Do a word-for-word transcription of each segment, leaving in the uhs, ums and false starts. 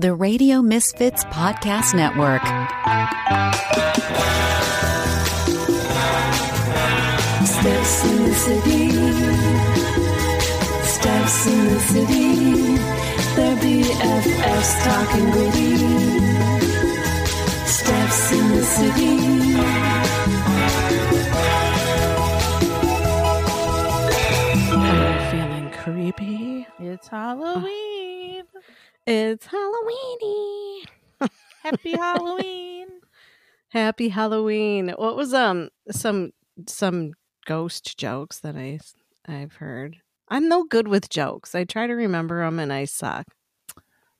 the Radio Misfits Podcast Network. Steph's in the City. Steph's in the City. They're B F Fs talking gritty. Steph's in the City. I'm feeling creepy. It's Halloween. Uh. It's Halloweeny. Happy Halloween. Happy Halloween. What was um some some ghost jokes that I I've heard? I'm no good with jokes. I try to remember them and I suck.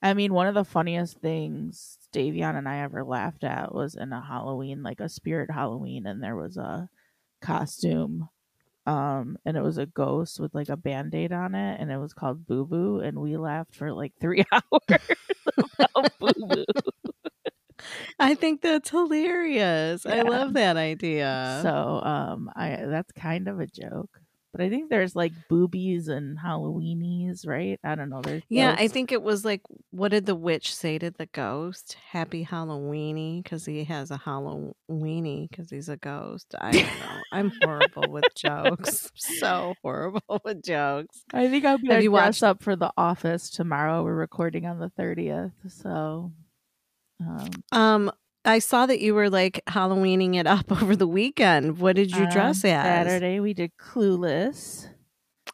I mean, one of the funniest things Davion and I ever laughed at was in a Halloween, like a Spirit Halloween, and there was a costume. Um, and it was a ghost with like a Band-Aid on it, and it was called Boo Boo, and we laughed for like three hours about Boo Boo. I think that's hilarious. Yeah. I love that idea. So, um, I that's kind of a joke, but I think there's like boobies and Halloweenies, right? I don't know. There's yeah, ghosts. I think it was like, what did the witch say to the ghost? Happy Halloweeny, because he has a Halloweeny, because he's a ghost. I don't know. I'm horrible with jokes. So horrible with jokes. I think I'll be dressed watched... up for The Office tomorrow. We're recording on the thirtieth, so. Um, um I saw that you were like Halloweening it up over the weekend. What did you dress um, as? Saturday we did Clueless.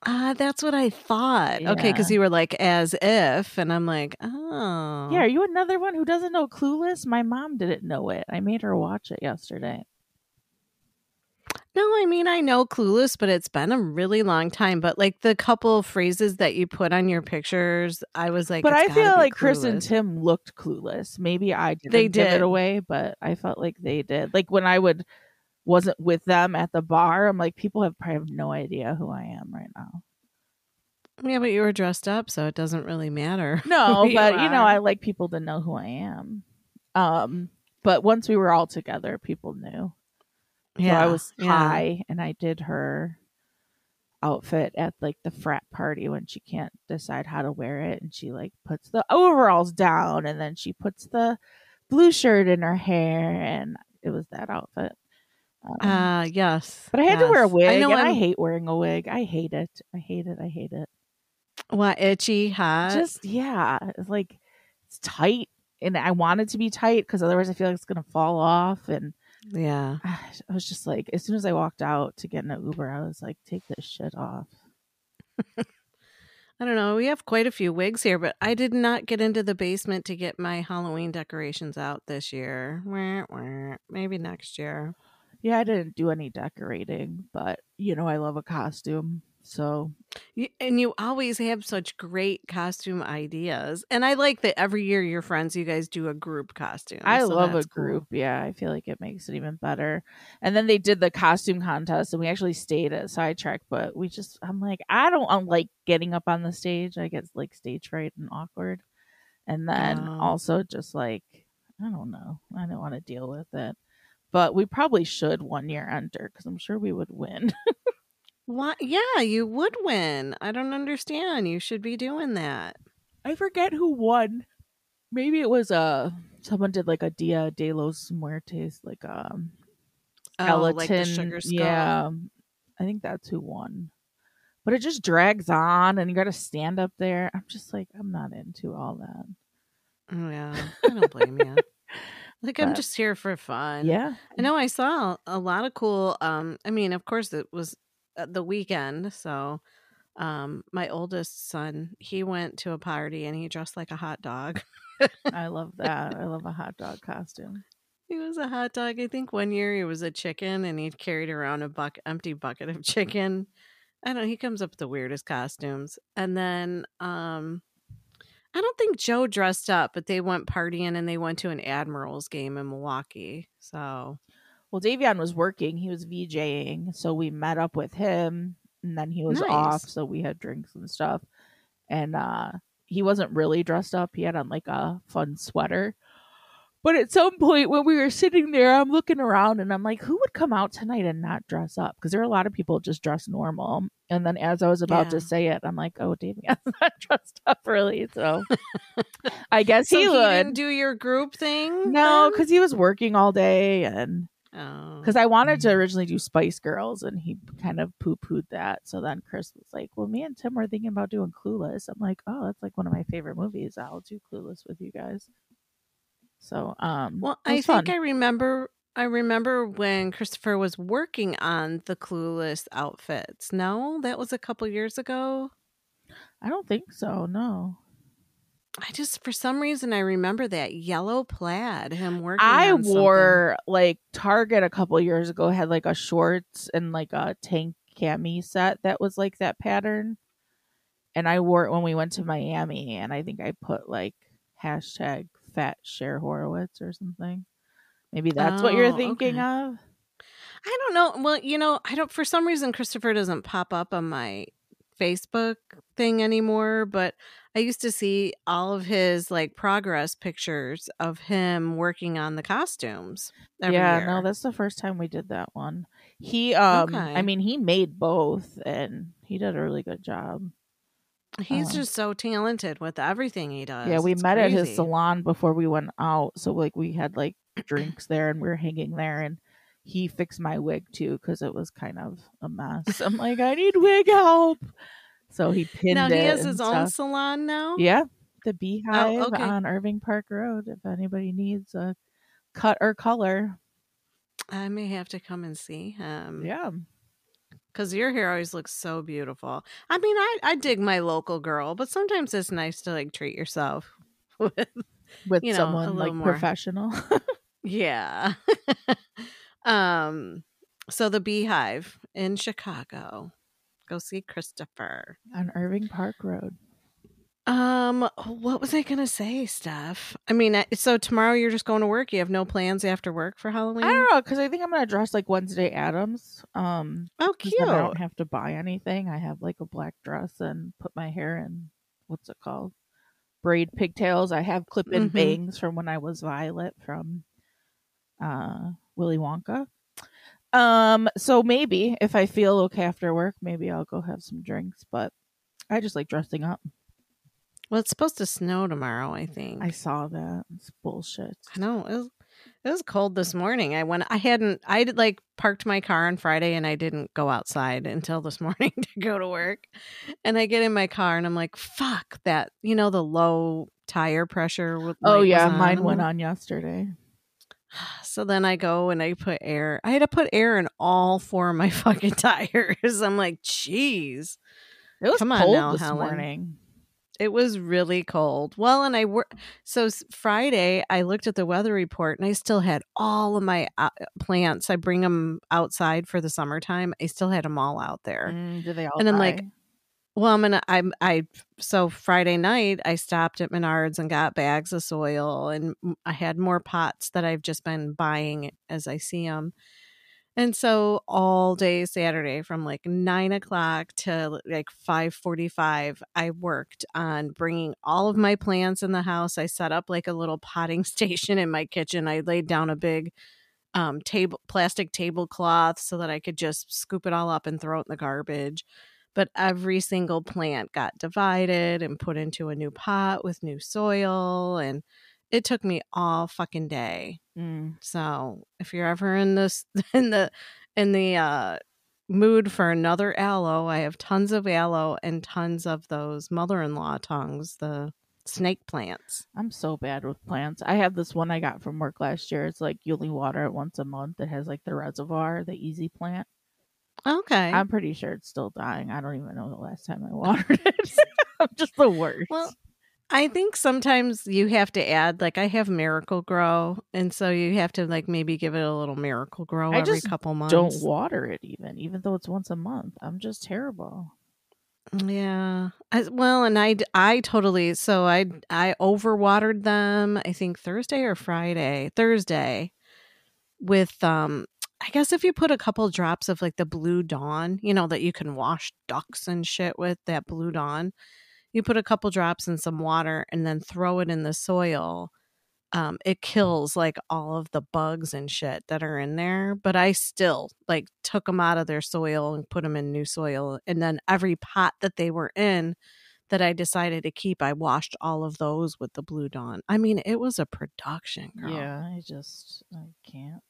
Ah, uh, that's what I thought. Yeah. Okay, because you were like, as if, and I'm like, oh. Yeah, are you another one who doesn't know Clueless? My mom didn't know it. I made her watch it yesterday. No, I mean, I know Clueless, but it's been a really long time. But like the couple of phrases that you put on your pictures, I was like, but I feel like Clueless. Chris and Tim looked clueless. Maybe I didn't they did. give it away, but I felt like they did. Like when I would wasn't with them at the bar, I'm like, people have probably have no idea who I am right now. Yeah, but you were dressed up, so it doesn't really matter. No, you but are. you know, I like people to know who I am. Um, but once we were all together, people knew. Yeah, so I was high, yeah. and I did her outfit at like the frat party when she can't decide how to wear it, and she like puts the overalls down, and then she puts the blue shirt in her hair, and it was that outfit. Um, uh yes, but I had yes. to wear a wig. I know, and I hate wearing a wig. I hate it. I hate it. I hate it. What itchy hot? Just yeah, it's like it's tight, and I want it to be tight because otherwise I feel like it's gonna fall off and. Yeah, I was just like, as soon as I walked out to get in an Uber, I was like, take this shit off. I don't know. We have quite a few wigs here, but I did not get into the basement to get my Halloween decorations out this year. Wah, wah. Maybe next year. Yeah, I didn't do any decorating, but, you know, I love a costume. So, and you always have such great costume ideas, and I like that every year your friends, you guys do a group costume. I so love a group, cool. yeah. I feel like it makes it even better. And then they did the costume contest, and we actually stayed at Sidetrack, but we just, I'm like, I don't I'm like getting up on the stage. I get like stage fright and awkward, and then oh. also just like I don't know, I don't want to deal with it. But we probably should one year enter because I'm sure we would win. What? Yeah, you would win. I don't understand. You should be doing that. I forget who won. Maybe it was uh someone did like a Dia de los Muertos, like um oh, skeleton. Like the sugar skull. Yeah, I think that's who won. But it just drags on, and you got to stand up there. I'm just like, I'm not into all that. Oh yeah, I don't blame you. Like, but, I'm just here for fun. Yeah, I know. I saw a lot of cool. Um, I mean, of course, it was. The weekend, so um my oldest son, he went to a party and he dressed like a hot dog. I love that. I love a hot dog costume. He was a hot dog. I think one year he was a chicken and he carried around a bucket empty bucket of chicken. I don't know, he comes up with the weirdest costumes. And then um I don't think Joe dressed up, but they went partying and they went to an Admirals game in Milwaukee. So well, Davion was working. He was VJing. So we met up with him, and then he was nice. off. So we had drinks and stuff. And uh, he wasn't really dressed up. He had on like a fun sweater. But at some point when we were sitting there, I'm looking around and I'm like, who would come out tonight and not dress up? Because there are a lot of people just dress normal. And then as I was about yeah. to say it, I'm like, oh, Damian's not dressed up really. So I guess so he, he would. Didn't do your group thing? No, because he was working all day. And because oh. I wanted to originally do Spice Girls and he kind of poo-pooed that. So then Chris was like, well, me and Tim were thinking about doing Clueless. I'm like, oh, that's like one of my favorite movies. I'll do Clueless with you guys. So, um, well, I think fun. I remember, I remember when Christopher was working on the Clueless outfits. No, that was a couple years ago. I don't think so. No, I just, for some reason, I remember that yellow plaid, him working. I on wore something. Like Target a couple years ago had like a shorts and like a tank cami set that was like that pattern. And I wore it when we went to Miami. And I think I put like hashtag Fat Cher Horowitz or something. Maybe that's oh, what you're thinking okay. of. I don't know. Well, you know, I don't. For some reason, Christopher doesn't pop up on my Facebook thing anymore. But I used to see all of his like progress pictures of him working on the costumes. Every yeah, year. No, that's the first time we did that one. He, um, okay. I mean, he made both, and he did a really good job. He's um, just so talented with everything he does. Yeah, we it's met crazy. At his salon before we went out. So like we had like drinks there and we were hanging there and he fixed my wig too because it was kind of a mess. I'm like, I need wig help. So he pinned now, it. Now he has his stuff. Own salon now? Yeah. The Beehive oh, okay. on Irving Park Road if anybody needs a cut or color. I may have to come and see him. Yeah. Because your hair always looks so beautiful. I mean, I, I dig my local girl, but sometimes it's nice to like treat yourself with, with you know, someone like more. Professional. Yeah. um. So the Beehive in Chicago. Go see Christopher on Irving Park Road. Um. What was I gonna say, Steph? I mean, so tomorrow you're just going to work. You have no plans after work for Halloween? I don't know, because I think I'm gonna dress like Wednesday Addams. Um. Oh, cute! I don't have to buy anything. I have like a black dress and put my hair in what's it called? Braid pigtails. I have clip-in mm-hmm. bangs from when I was Violet from uh, Willy Wonka. Um. So maybe if I feel okay after work, maybe I'll go have some drinks. But I just like dressing up. Well, it's supposed to snow tomorrow, I think. I saw that. It's bullshit. I know. It was, it was cold this morning. I went, I hadn't, I did like parked my car on Friday and I didn't go outside until this morning to go to work. And I get in my car and I'm like, fuck that. You know, the low tire pressure. Oh, yeah. Mine went on yesterday. So then I go and I put air. I had to put air in all four of my fucking tires. I'm like, geez. It was Come cold on now, this Helen. Morning. It was really cold. Well, and I wor- so Friday I looked at the weather report and I still had all of my uh, plants. I bring them outside for the summertime. I still had them all out there. Mm, do they all? And I'm die? Like, well, I'm gonna. I'm I. So Friday night I stopped at Menards and got bags of soil and I had more pots that I've just been buying as I see them. And so all day Saturday from like nine o'clock to like five forty-five, I worked on bringing all of my plants in the house. I set up like a little potting station in my kitchen. I laid down a big um, table, plastic tablecloth so that I could just scoop it all up and throw it in the garbage. But every single plant got divided and put into a new pot with new soil. And it took me all fucking day. Mm. So if you're ever in this in the in the uh, mood for another aloe, I have tons of aloe and tons of those mother-in-law tongues, the snake plants. I'm so bad with plants. I have this one I got from work last year. It's like you only water it once a month. It has like the reservoir, the easy plant. Okay. I'm pretty sure it's still dying. I don't even know the last time I watered it. I'm just the worst. Well, I think sometimes you have to add, like I have Miracle-Gro, and so you have to like maybe give it a little Miracle-Gro every just couple months. Don't water it even, even though it's once a month. I'm just terrible. Yeah. I, well, and I, I totally, so I, I overwatered them, I think Thursday or Friday, Thursday with, um, I guess if you put a couple drops of like the Blue Dawn, you know, that you can wash ducks and shit with, that Blue Dawn. You put a couple drops in some water and then throw it in the soil. um, it kills like all of the bugs and shit that are in there. But I still like took them out of their soil and put them in new soil. And then every pot that they were in that I decided to keep, I washed all of those with the Blue Dawn. I mean, it was a production, girl. Yeah, I just, I can't.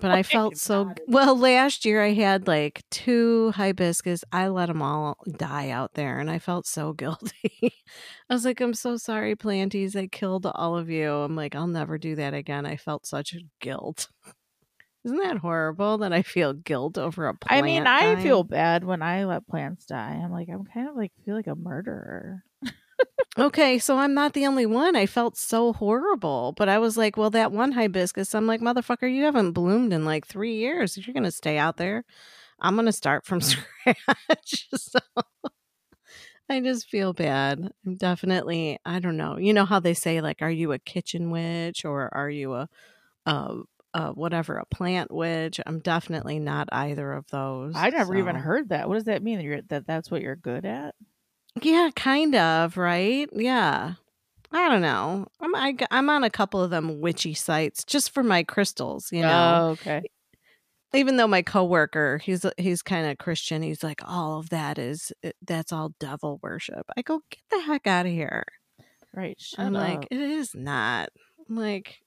But I felt so, well, last year I had like two hibiscus. I let them all die out there and I felt so guilty. I was like, I'm so sorry, planties. I killed all of you. I'm like, I'll never do that again. I felt such guilt. Isn't that horrible that I feel guilt over a plant? I mean, I dying? feel bad when I let plants die. I'm like, I'm kind of like, feel like a murderer. Okay, so I'm not the only one. I felt so horrible. But I was like, well, that one hibiscus, I'm like, motherfucker, you haven't bloomed in like three years. You're going to stay out there. I'm going to start from scratch. So I just feel bad. I'm definitely, I don't know. You know how they say, like, are you a kitchen witch or are you a... a Uh, whatever, a plant witch? I'm definitely not either of those. I never so. even heard that. What does that mean? You're, that that's what you're good at? Yeah, kind of, right? Yeah. I don't know. I'm I, I'm on a couple of them witchy sites just for my crystals, you know? Oh, okay. Even though my coworker, he's he's kind of Christian. He's like, all of that is, that's all devil worship. I go, get the heck out of here. Right. Shut I'm up. like, it is not. I'm like...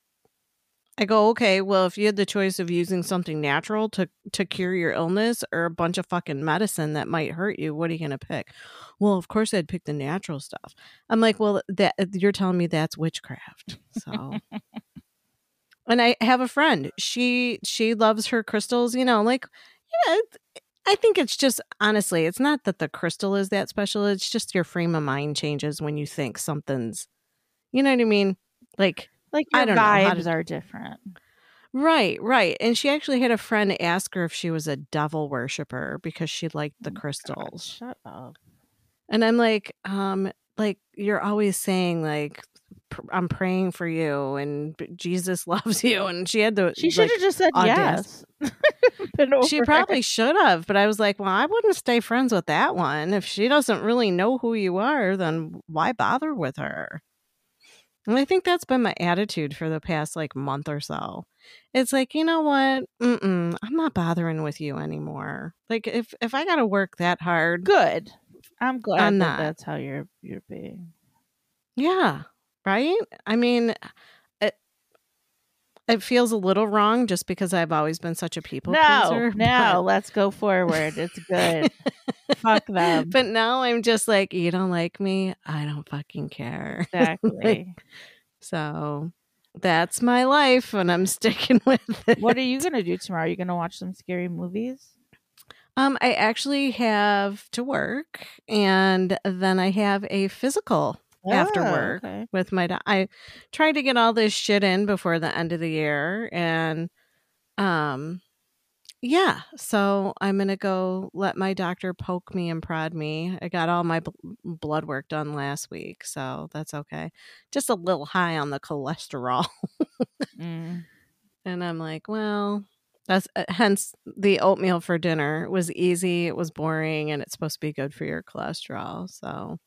I go, okay, well, if you had the choice of using something natural to, to cure your illness or a bunch of fucking medicine that might hurt you, what are you going to pick? Well, of course I'd pick the natural stuff. I'm like, well, that you're telling me that's witchcraft. So, and I have a friend. She, she loves her crystals, you know, like, yeah, I think it's just, honestly, it's not that the crystal is that special. It's just your frame of mind changes when you think something's, you know what I mean? Like, Like your I don't vibes to... are different. Right, right. And she actually had a friend ask her if she was a devil worshiper because she liked the oh crystals. God, shut up. And I'm like, um, like you're always saying like pr- I'm praying for you and Jesus loves you. And she had to. She should like, have just said audience. yes. She probably should have. But I was like, well, I wouldn't stay friends with that one. If she doesn't really know who you are, then why bother with her? And I think that's been my attitude for the past like month or so. It's like, you know what? Mm-mm, I'm not bothering with you anymore. Like if, if I got to work that hard. Good. I'm glad I'm that that's how you're, you're being. Yeah. Right. I mean, it, it feels a little wrong just because I've always been such a people pleaser. No, no, but... let's go forward. It's good. Fuck them. But now I'm just like, you don't like me, I don't fucking care. Exactly. Like, so that's my life and I'm sticking with it. What are you gonna do tomorrow? Are you gonna watch some scary movies? Um, I actually have to work and then I have a physical oh, after work okay. with my do- I tried to get all this shit in before the end of the year and um yeah, so I'm going to go let my doctor poke me and prod me. I got all my bl- blood work done last week, so that's okay. Just a little high on the cholesterol. mm. And I'm like, well, that's uh, hence the oatmeal for dinner. It was easy, it was boring, and it's supposed to be good for your cholesterol. So,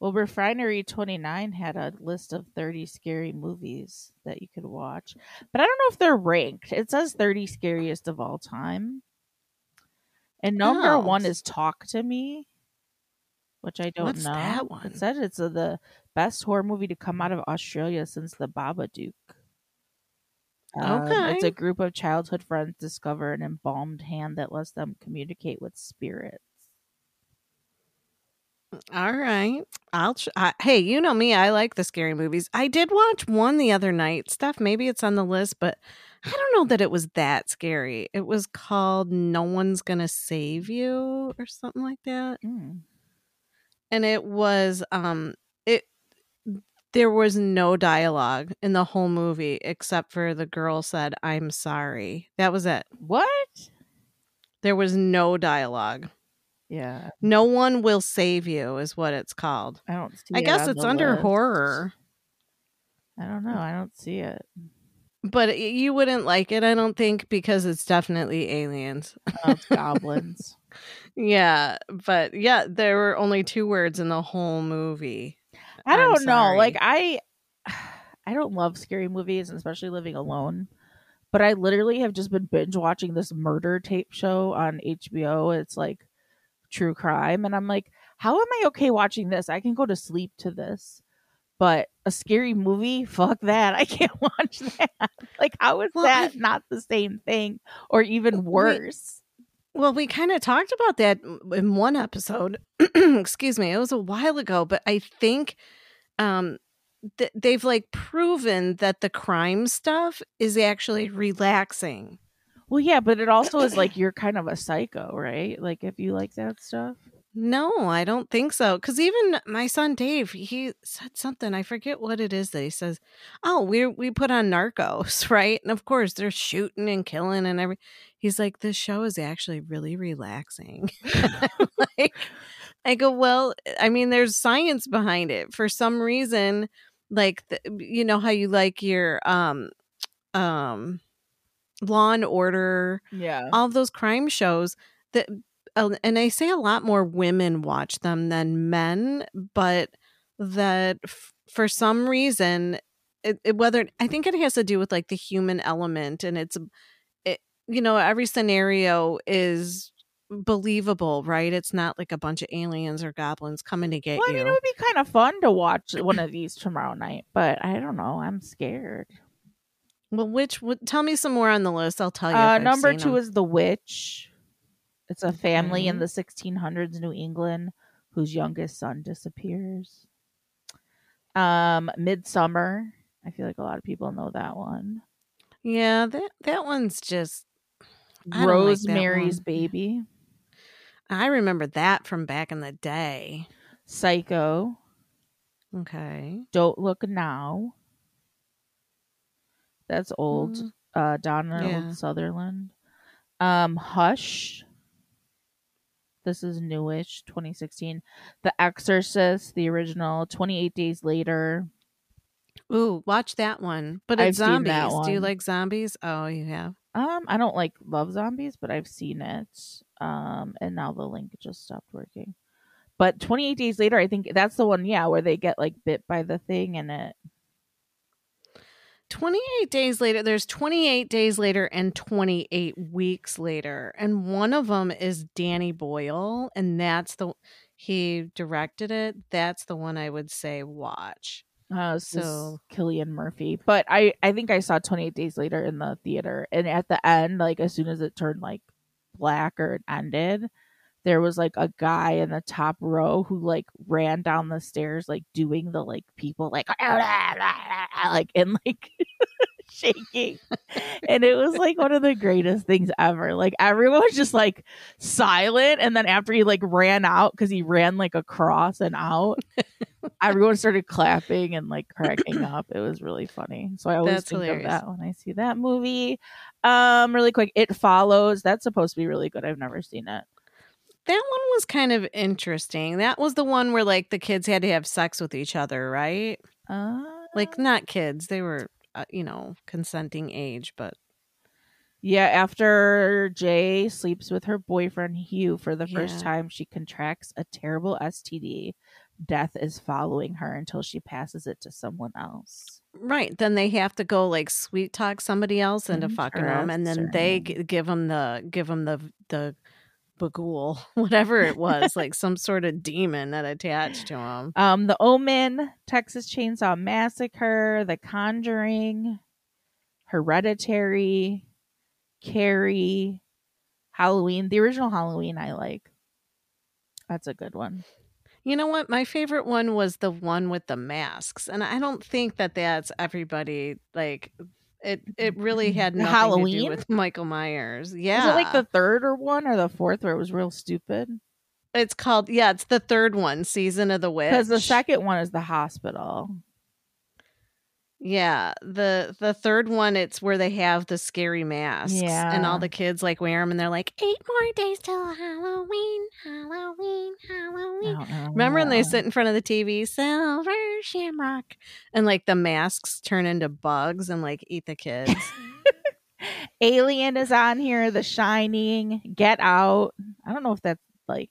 well, Refinery twenty-nine had a list of thirty scary movies that you could watch. But I don't know if they're ranked. It says thirty scariest of all time. And number oh. one is Talk to Me, which I don't What's know. What's that one? It said it's uh, the best horror movie to come out of Australia since The Babadook. Um, okay. It's a group of childhood friends discover an embalmed hand that lets them communicate with spirits. All right. I'll ch- I, hey, you know me. I like the scary movies. I did watch one the other night. Steph, maybe it's on the list, but I don't know that it was that scary. It was called No One's Gonna Save You or something like that. Mm. And it was um it there was no dialogue in the whole movie except for the girl said, "I'm sorry." That was it. What? There was no dialogue. Yeah. No One Will Save You is what it's called. I don't see I it. I guess it's under list. Horror. I don't know. I don't see it. But it, you wouldn't like it, I don't think, because it's definitely aliens. Oh, it's goblins. Yeah. But yeah, there were only two words in the whole movie. I don't know. Like I I don't love scary movies, and especially living alone. But I literally have just been binge watching this murder tape show on H B O. It's like true crime. And I'm like, how am I okay watching this? I can go to sleep to this. But a scary movie? Fuck that. I can't watch that. Like, how is well, that I've... not the same thing or even worse? We, well, we kind of talked about that in one episode. Excuse me. It was a while ago. But I think... um. Th- they've like proven that the crime stuff is actually relaxing. Well, yeah, but it also is like you're kind of a psycho, right? Like if you like that stuff. No, I don't think so. Because even my son Dave, he said something. I forget what it is that he says. Oh, we we put on Narcos, right? And of course they're shooting and killing and everything. He's like, this show is actually really relaxing. Like, I go, well, I mean, there's science behind it for some reason. Like, the, you know how you like your um, um, Law and Order, yeah, all those crime shows that, uh, and I say a lot more women watch them than men, but that f- for some reason, it, it, whether I think it has to do with like the human element, and it's, it, you know, every scenario is believable, right? It's not like a bunch of aliens or goblins coming to get you. Well, I mean, you. It would be kind of fun to watch one of these tomorrow night, but I don't know. I'm scared. Well, which would tell me some more on the list. I'll tell you. Uh, number two them. is The Witch. It's a family mm-hmm. in the sixteen hundreds New England whose youngest son disappears. Um, Midsummer. I feel like a lot of people know that one. Yeah, that that one's just Rosemary's like Baby. I remember that from back in the day. Psycho. Okay. Don't Look Now. That's old. Mm. Uh, Donald yeah. Sutherland. Um, Hush. This is newish, twenty sixteen. The Exorcist, the original, twenty-eight Days Later. Ooh, watch that one. But it's I've zombies. Seen that one. Do you like zombies? Oh, you have. Um, I don't like love zombies, but I've seen it. Um, and now the link just stopped working. But twenty-eight Days Later, I think that's the one, yeah, where they get like bit by the thing in it. twenty-eight Days Later, there's twenty-eight Days Later and twenty-eight Weeks Later. And one of them is Danny Boyle, and that's the, he directed it. That's the one I would say watch. Uh, so Cillian Murphy, but I, I think I saw twenty-eight Days Later in the theater, and at the end, like as soon as it turned like black or it ended, there was like a guy in the top row who like ran down the stairs like doing the like people like like and like shaking, and it was like one of the greatest things ever. Like everyone was just like silent, and then after he like ran out because he ran like across and out, everyone started clapping and like cracking up. It was really funny. So I always that's think hilarious. Of that when I see that movie. Um, really quick, It Follows. That's supposed to be really good. I've never seen it. That one was kind of interesting. That was the one where like the kids had to have sex with each other, right? Uh, like not kids; they were. Uh, you know, consenting age, but yeah, after Jay sleeps with her boyfriend Hugh for the yeah. first time, she contracts a terrible S T D. Death is following her until she passes it to someone else. Right, then they have to go like sweet talk somebody else into fucking them, and then they g- give them the give them the the bagul, whatever it was, like some sort of demon that attached to him. Um, The Omen, Texas Chainsaw Massacre, The Conjuring, Hereditary, Carrie, Halloween. The original Halloween I like. That's a good one. You know what? My favorite one was the one with the masks. And I don't think that that's everybody like... It it really had nothing Halloween? To do with Michael Myers. Yeah. Is it like the third or one or the fourth where it was real stupid? It's called, yeah, it's the third one, Season of the Witch. Because the second one is the hospital. Yeah. The the third one, it's where they have the scary masks. Yeah. And all the kids like wear them and they're like, eight more days till Halloween, Halloween, Halloween. No, no, Remember no. when they sit in front of the T V, Silver Shamrock, and like the masks turn into bugs and like eat the kids. Alien is on here, The Shining, Get Out. I don't know if that's like...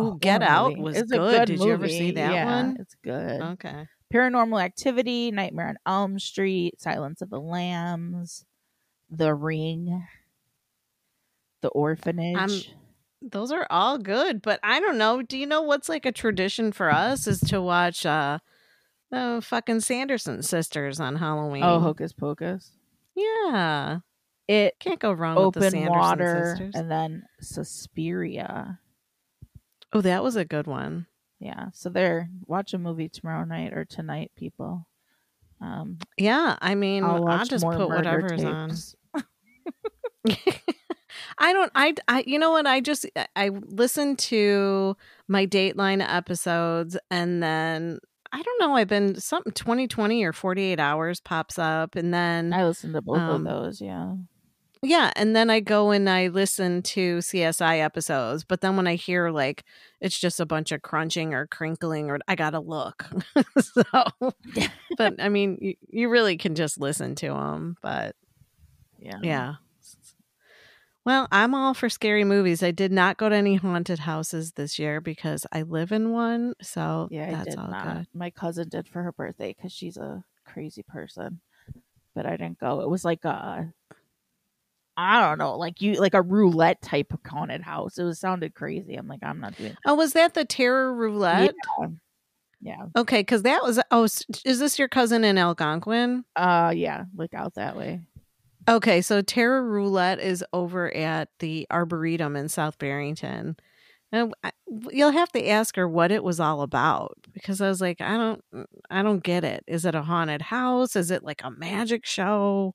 Ooh, oh, Get Out movie. was good. good. Did movie. you ever see that yeah, one? It's good. Okay. Paranormal Activity, Nightmare on Elm Street, Silence of the Lambs, The Ring, The Orphanage. Um, those are all good, but I don't know. Do you know what's like a tradition for us is to watch uh, the fucking Sanderson Sisters on Halloween? Oh, Hocus Pocus. Yeah. It can't go wrong with the Sanderson Water, Sisters. And then Suspiria. Oh, that was a good one. Yeah. So there, watch a movie tomorrow night or tonight, people. Um, yeah. I mean, I'll, I'll just put whatever's tapes. on. I don't, I, I, you know what? I just, I listen to my Dateline episodes and then I don't know. I've been something twenty twenty or forty-eight hours pops up. And then I listen to both um, of those. Yeah. Yeah. And then I go and I listen to C S I episodes. But then when I hear like it's just a bunch of crunching or crinkling or I got to look. so, But I mean, you, you really can just listen to them. But yeah. Yeah. Well, I'm all for scary movies. I did not go to any haunted houses this year because I live in one. So yeah, that's I did all not. Good. My cousin did for her birthday because she's a crazy person, but I didn't go. It was like a, I don't know, like you, like a roulette type of haunted house. It was sounded crazy. I'm like, I'm not doing. That. Oh, was that the Terror Roulette? Yeah. yeah. Okay, because that was. Oh, is this your cousin in Algonquin? Uh, yeah, look out that way. Okay, so Terror Roulette is over at the Arboretum in South Barrington. And I, you'll have to ask her what it was all about because I was like, I don't, I don't get it. Is it a haunted house? Is it like a magic show?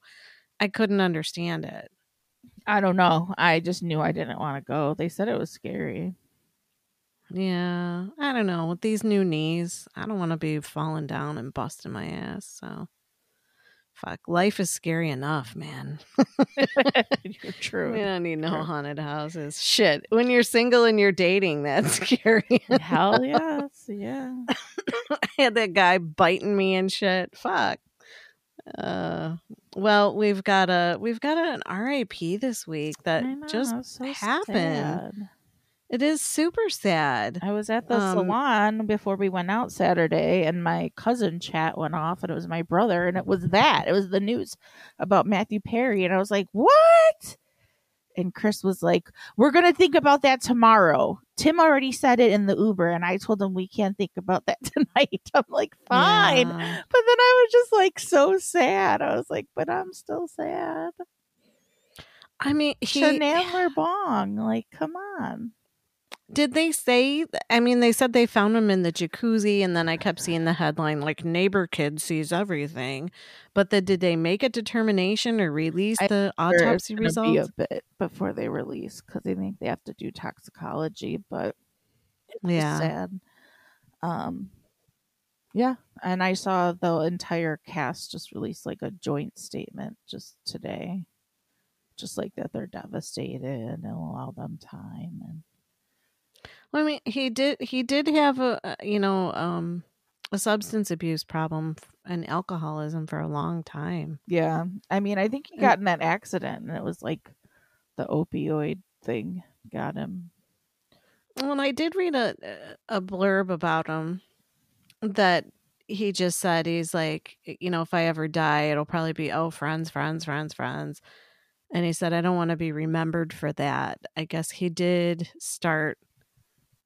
I couldn't understand it. I don't know. I just knew I didn't want to go. They said it was scary. Yeah, I don't know. With these new knees, I don't want to be falling down and busting my ass, so. Fuck, life is scary enough, man. You're true. We don't need no true. haunted houses. Shit, when you're single and you're dating, that's scary. Hell yes, yeah. I had that guy biting me and shit. Fuck. Uh, well, we've got a we've got an R I P this week that know, just so happened. Sad. It is super sad. I was at the um, salon before we went out Saturday and my cousin chat went off and it was my brother and it was that. It was the news about Matthew Perry and I was like, what? And Chris was like, we're going to think about that tomorrow. Tim already said it in the Uber and I told him we can't think about that tonight. I'm like, fine. Yeah. But then I was just like so sad. I was like, but I'm still sad. I mean, he... Chandler Bong, like, come on. Did they say, I mean, they said they found him in the jacuzzi and then I kept seeing the headline like neighbor kid sees everything. But the, did they make a determination or release the I'm autopsy sure results? Be a bit before they release because I think they have to do toxicology, but yeah. Sad. Um, yeah. And I saw the entire cast just release like a joint statement just today. Just like that they're devastated and allow them time and. Well, I mean, he did. He did have a, you know, um, a substance abuse problem and alcoholism for a long time. Yeah, I mean, I think he got in that accident, and it was like the opioid thing got him. Well, and I did read a a blurb about him that he just said he's like, you know, if I ever die, it'll probably be oh, friends, friends, friends, friends, and he said I don't want to be remembered for that. I guess he did start.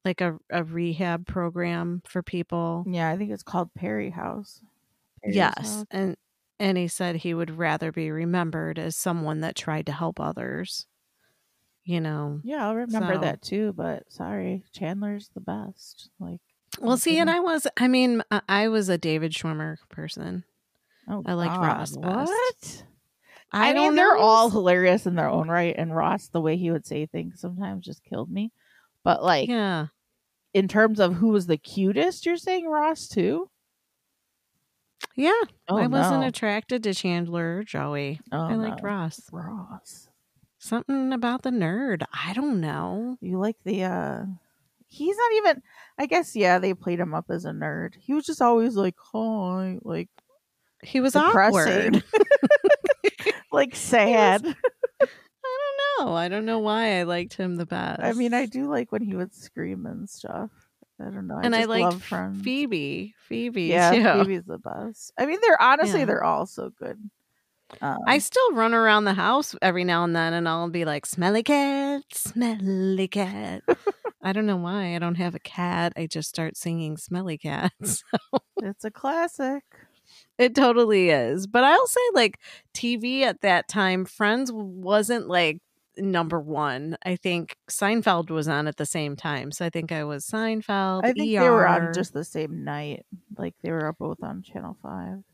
Like a, a rehab program for people. Yeah, I think it's called Perry House. Perry's yes. House. And and he said he would rather be remembered as someone that tried to help others. You know. Yeah, I'll remember so. that too, but sorry, Chandler's the best. Like Well, see, and I was I mean, I was a David Schwimmer person. Oh, I liked God. Ross best. What? I, I don't mean, know. They're all hilarious in their own right, and Ross, the way he would say things sometimes just killed me. But like, yeah. In terms of who was the cutest, you're saying Ross too? Yeah. Oh, I wasn't no. attracted to Chandler or Joey. Oh, I liked no. Ross. Ross. Something about the nerd. I don't know. You like the, uh, he's not even, I guess, yeah, they played him up as a nerd. He was just always like, hi, like. He was depressing. Awkward. Like sad. Was- I don't know why I liked him the best. I mean, I do like when he would scream and stuff. I don't know. I and just I like Phoebe. Phoebe. Yeah, too. Phoebe's the best. I mean, they're honestly yeah. they're all so good. Um, I still run around the house every now and then, and I'll be like, "Smelly cat, smelly cat." I don't know why I don't have a cat. I just start singing "Smelly Cat." So. It's a classic. It totally is. But I'll say, like, T V at that time, Friends wasn't like number one. I think Seinfeld was on at the same time, so I think I was Seinfeld. I think E R. They were on just the same night. Like, they were both on Channel Five.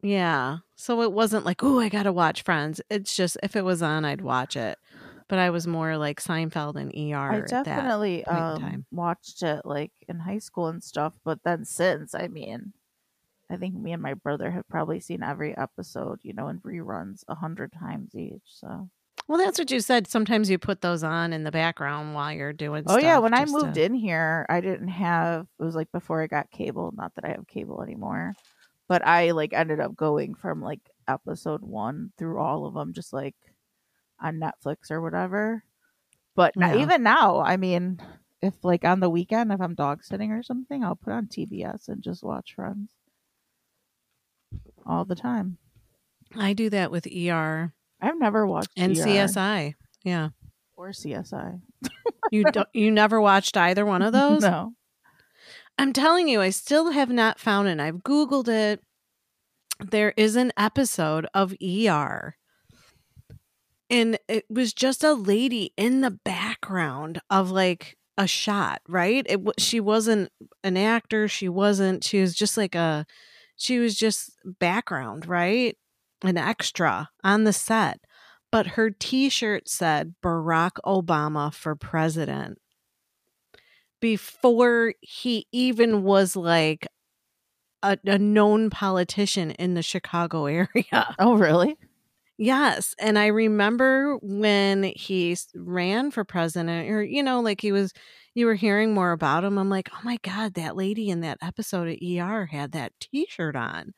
Yeah, so it wasn't like, oh, I gotta watch Friends. It's just, if it was on, I'd watch it. But I was more like Seinfeld and E R. I definitely at that point um, in time. watched it like in high school and stuff. But then since, I mean, I think me and my brother have probably seen every episode, you know, in reruns a hundred times each. So, well, that's what you said. Sometimes you put those on in the background while you're doing. Oh, stuff. Oh yeah, when I moved to... in here, I didn't have. It was like before I got cable. Not that I have cable anymore. But I like ended up going from like episode one through all of them, just like on Netflix or whatever. But yeah. not, even now, I mean, if like on the weekend, if I'm dog sitting or something, I'll put on T B S and just watch Friends all the time. I do that with E R. I've never watched and E R. C S I. Yeah. Or C S I. you don't, you never watched either one of those? No. I'm telling you, I still have not found it. I've Googled it. There is an episode of E R. And it was just a lady in the background of like a shot, right? It, she wasn't an actor. She wasn't. She was just like a, she was just background, right? An extra on the set. But her t-shirt said Barack Obama for president. Before he even was like a, a known politician in the Chicago area. Oh, really? Yes. And I remember when he ran for president, or, you know, like he was, you were hearing more about him. I'm like, oh my God, that lady in that episode of E R had that t-shirt on.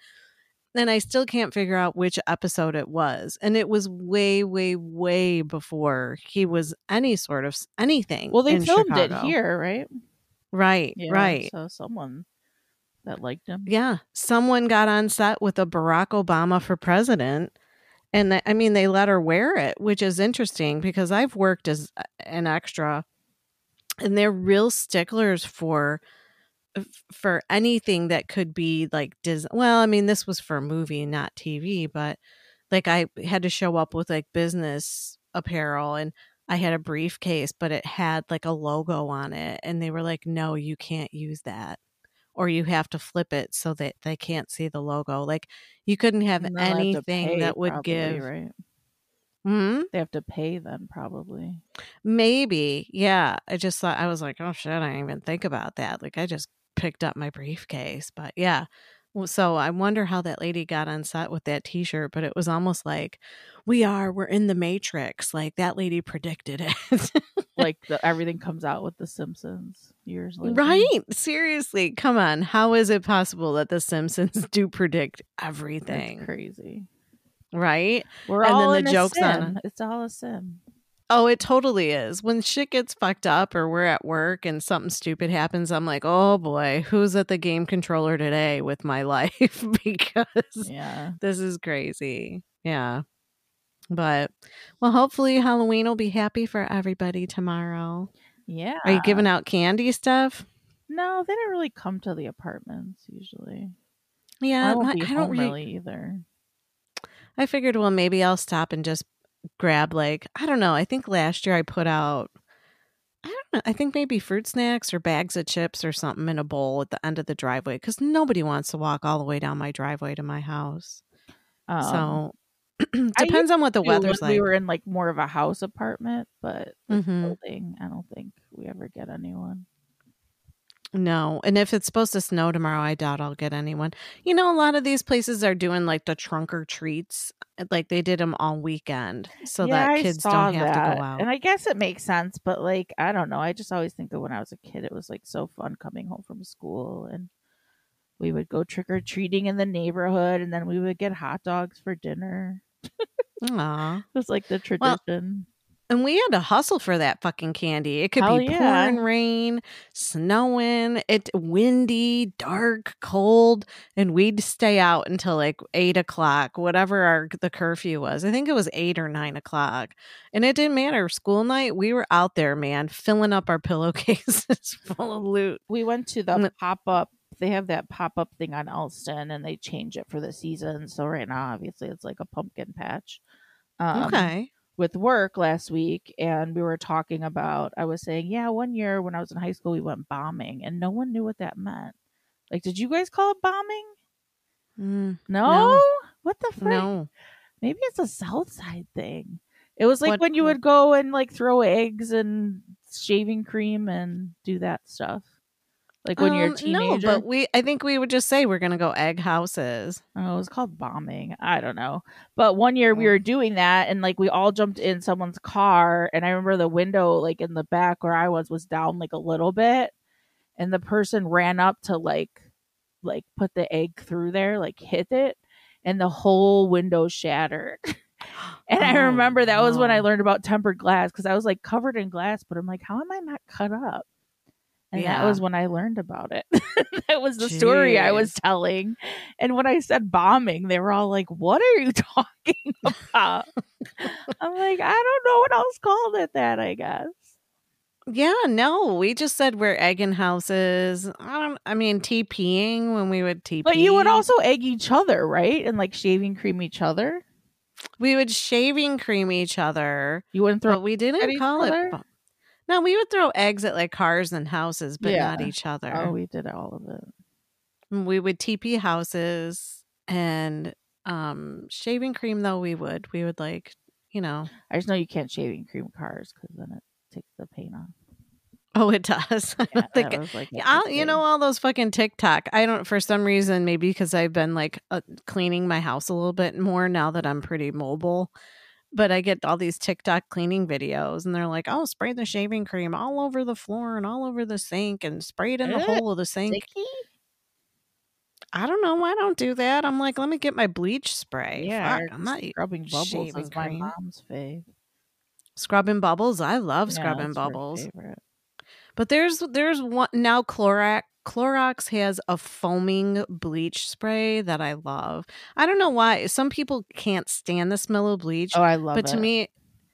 And I still can't figure out which episode it was. And it was way, way, way before he was any sort of anything. Well, they in filmed Chicago. It here, right? Right, yeah, right. So someone that liked him. Yeah. Someone got on set with a Barack Obama for president. And they, I mean, they let her wear it, which is interesting because I've worked as an extra. And they're real sticklers for... for anything that could be like dis- well I mean this was for a movie, not T V, but like I had to show up with like business apparel and I had a briefcase, but it had like a logo on it, and they were like, no, you can't use that, or you have to flip it so that they can't see the logo. Like, you couldn't have and anything have pay, that would probably, give right Mm-hmm. They have to pay them, probably. Maybe, yeah. I just thought, I was like, oh shit, I didn't even think about that. Like, I just picked up my briefcase, but yeah. So I wonder how that lady got on set with that T-shirt. But it was almost like, we are, we're in the Matrix. Like, that lady predicted it. Like the, everything comes out with the Simpsons years later. Right? Seriously, come on. How is it possible that the Simpsons do predict everything? That's crazy. Right? We're and all then the in jokes a sim. On it's all a sim. Oh, it totally is. When shit gets fucked up, or we're at work and something stupid happens, I'm like, oh boy, who's at the game controller today with my life? Because yeah, this is crazy. Yeah. But well, hopefully Halloween will be happy for everybody tomorrow. Yeah. Are you giving out candy stuff? No, they don't really come to the apartments usually. Yeah, I won't not, be I home don't really either. I figured, well, maybe I'll stop and just grab, like, I don't know. I think last year I put out, I don't know, I think maybe fruit snacks or bags of chips or something in a bowl at the end of the driveway, because nobody wants to walk all the way down my driveway to my house. Um, so depends on what the weather's like. We were in like more of a house apartment, but this mm-hmm. building, I don't think we ever get anyone. No. And if it's supposed to snow tomorrow, I doubt I'll get anyone. You know, a lot of these places are doing like the trunk or treats, like they did them all weekend, so yeah, that I kids don't have that. To go out. And I guess it makes sense, but like, I don't know. I just always think of when I was a kid, it was like so fun coming home from school and we would go trick or treating in the neighborhood, and then we would get hot dogs for dinner. It was like the tradition. Well, And we had to hustle for that fucking candy. It could Hell be yeah. pouring rain, snowing, it windy, dark, cold, and we'd stay out until like eight o'clock, whatever our the curfew was. I think it was eight or nine o'clock, and it didn't matter. School night, we were out there, man, filling up our pillowcases full of loot. We went to the pop up. They have that pop up thing on Alston, and they change it for the season. So right now, obviously, it's like a pumpkin patch. Um, okay. With work last week, and we were talking about, I was saying, yeah, one year when I was in high school, we went bombing, and no one knew what that meant. Like, did you guys call it bombing? Mm, no? no? What the frick? No. Maybe it's a South Side thing. It was like what, when you would go and like throw eggs and shaving cream and do that stuff. Like when um, you're a teenager. No, but we, I think we would just say we're going to go egg houses. Oh, it was called bombing. I don't know. But one year we were doing that, and like we all jumped in someone's car. And I remember the window, like in the back where I was, was down like a little bit. And the person ran up to like, like put the egg through there, like hit it. And the whole window shattered. And oh, I remember that was no. when I learned about tempered glass, because I was like covered in glass. But I'm like, how am I not cut up? And yeah. that was when I learned about it. That was the Jeez. story I was telling. And when I said bombing, they were all like, what are you talking about? I'm like, I don't know what else called it that, I guess. Yeah, no, we just said we're egging houses. I don't, I mean, TPing when we would T P. But you would also egg each other, right? And like shaving cream each other. We would shaving cream each other. You wouldn't throw. But we didn't call it. Bom- No, we would throw eggs at like cars and houses, but yeah. not each other. Oh, we did all of it. We would T P houses, and um, shaving cream, though, we would. We would like, you know. I just know you can't shaving cream cars because then it takes the paint off. Oh, it does. Yeah, I think, was like, I'll, you know, all those fucking TikTok. I don't, for some reason, maybe because I've been like uh, cleaning my house a little bit more now that I'm pretty mobile. But I get all these TikTok cleaning videos, and they're like, oh, spray the shaving cream all over the floor and all over the sink and spray it in the uh, hole of the sink. Sticky? I don't know. I don't do that. I'm like, let me get my bleach spray. Yeah, Fuck, I'm not scrubbing bubbles is my mom's fave. Scrubbing bubbles? I love scrubbing yeah, bubbles. But there's there's one now Clorox. Clorox has a foaming bleach spray that I love. I don't know why. Some people can't stand the smell of bleach. Oh, I love it. But to me,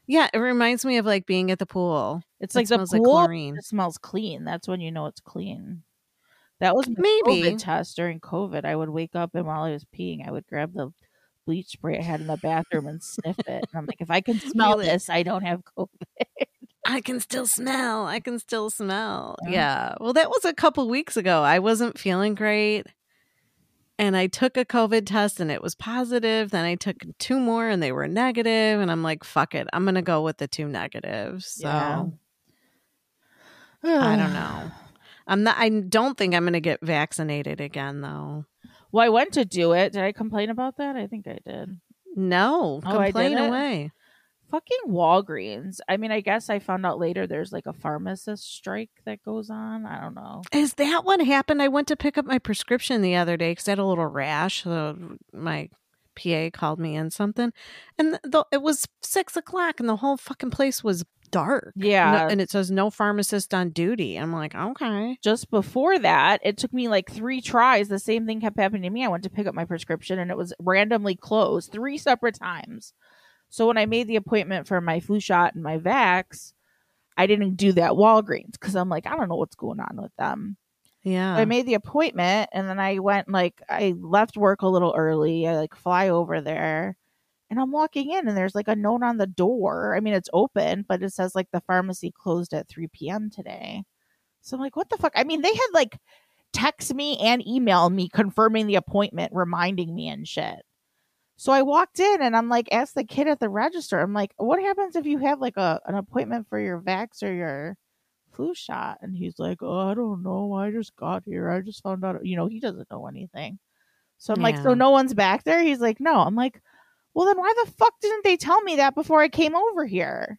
yeah, it reminds me of like being at the pool. It's like the pool, it smells clean. That's when you know it's clean. That was my COVID test during COVID. I would wake up, and while I was peeing, I would grab the bleach spray I had in the bathroom and sniff it. And I'm like, if I can smell this, I don't have COVID. I can still smell. I can still smell. Yeah. yeah. Well, that was a couple weeks ago. I wasn't feeling great, and I took a COVID test, and it was positive. Then I took two more, and they were negative. And I'm like, fuck it. I'm going to go with the two negatives. So yeah. I don't know. I'm not, I don't think I'm going to get vaccinated again, though. Well, I went to do it. Did I complain about that? I think I did. No. Oh, complain away. Fucking Walgreens. I mean, I guess I found out later there's like a pharmacist strike that goes on. I don't know. Is that what happened? I went to pick up my prescription the other day because I had a little rash. So my P A called me in something. And the, it was six o'clock and the whole fucking place was dark. Yeah. No, and it says no pharmacist on duty. I'm like, okay. Just before that, it took me like three tries. The same thing kept happening to me. I went to pick up my prescription and it was randomly closed three separate times. So when I made the appointment for my flu shot and my vax, I didn't do that Walgreens because I'm like, I don't know what's going on with them. Yeah. So I made the appointment, and then I went like I left work a little early. I like fly over there, and I'm walking in, and there's like a note on the door. I mean, it's open, but it says like the pharmacy closed at three p.m. today. So I'm like, what the fuck? I mean, they had like text me and email me confirming the appointment, reminding me and shit. So I walked in, and I'm like, asked the kid at the register. I'm like, what happens if you have like a an appointment for your vax or your flu shot? And he's like, oh, I don't know. I just got here. I just found out. You know, he doesn't know anything. So I'm yeah. like, so no one's back there? He's like, no. I'm like, well, then why the fuck didn't they tell me that before I came over here?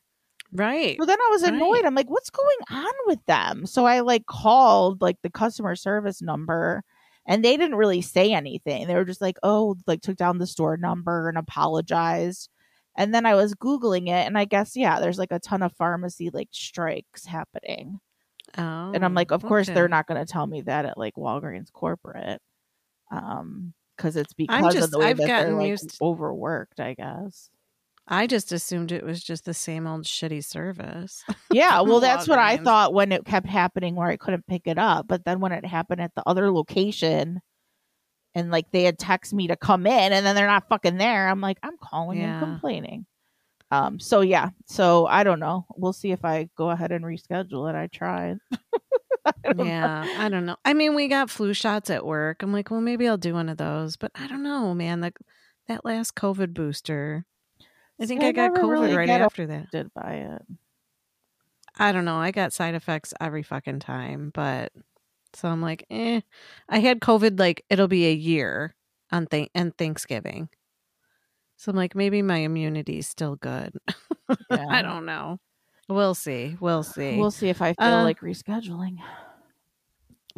Right. So then I was annoyed. Right. I'm like, what's going on with them? So I like called like the customer service number. And they didn't really say anything. They were just like, oh, like took down the store number and apologized. And then I was Googling it, and I guess, yeah, there's like a ton of pharmacy like strikes happening. Oh, and I'm like, of course, okay. they're not going to tell me that at like Walgreens corporate, um, because it's because just, of the way I've that they're like, used to... overworked, I guess. I just assumed it was just the same old shitty service. Yeah, well, that's what I thought when it kept happening where I couldn't pick it up. But then when it happened at the other location and like they had text me to come in and then they're not fucking there, I'm like, I'm calling yeah. and complaining. Um. So, yeah. So I don't know. We'll see if I go ahead and reschedule it. I tried. I yeah. Know. I don't know. I mean, we got flu shots at work. I'm like, well, maybe I'll do one of those. But I don't know, man. The, that last COVID booster. I think I, I got COVID really right after that. Did by it. I don't know. I got side effects every fucking time, but so I'm like, eh. I had COVID like it'll be a year on th- and Thanksgiving, so I'm like, maybe my immunity is still good. Yeah. I don't know. We'll see. We'll see. We'll see if I feel uh, like rescheduling.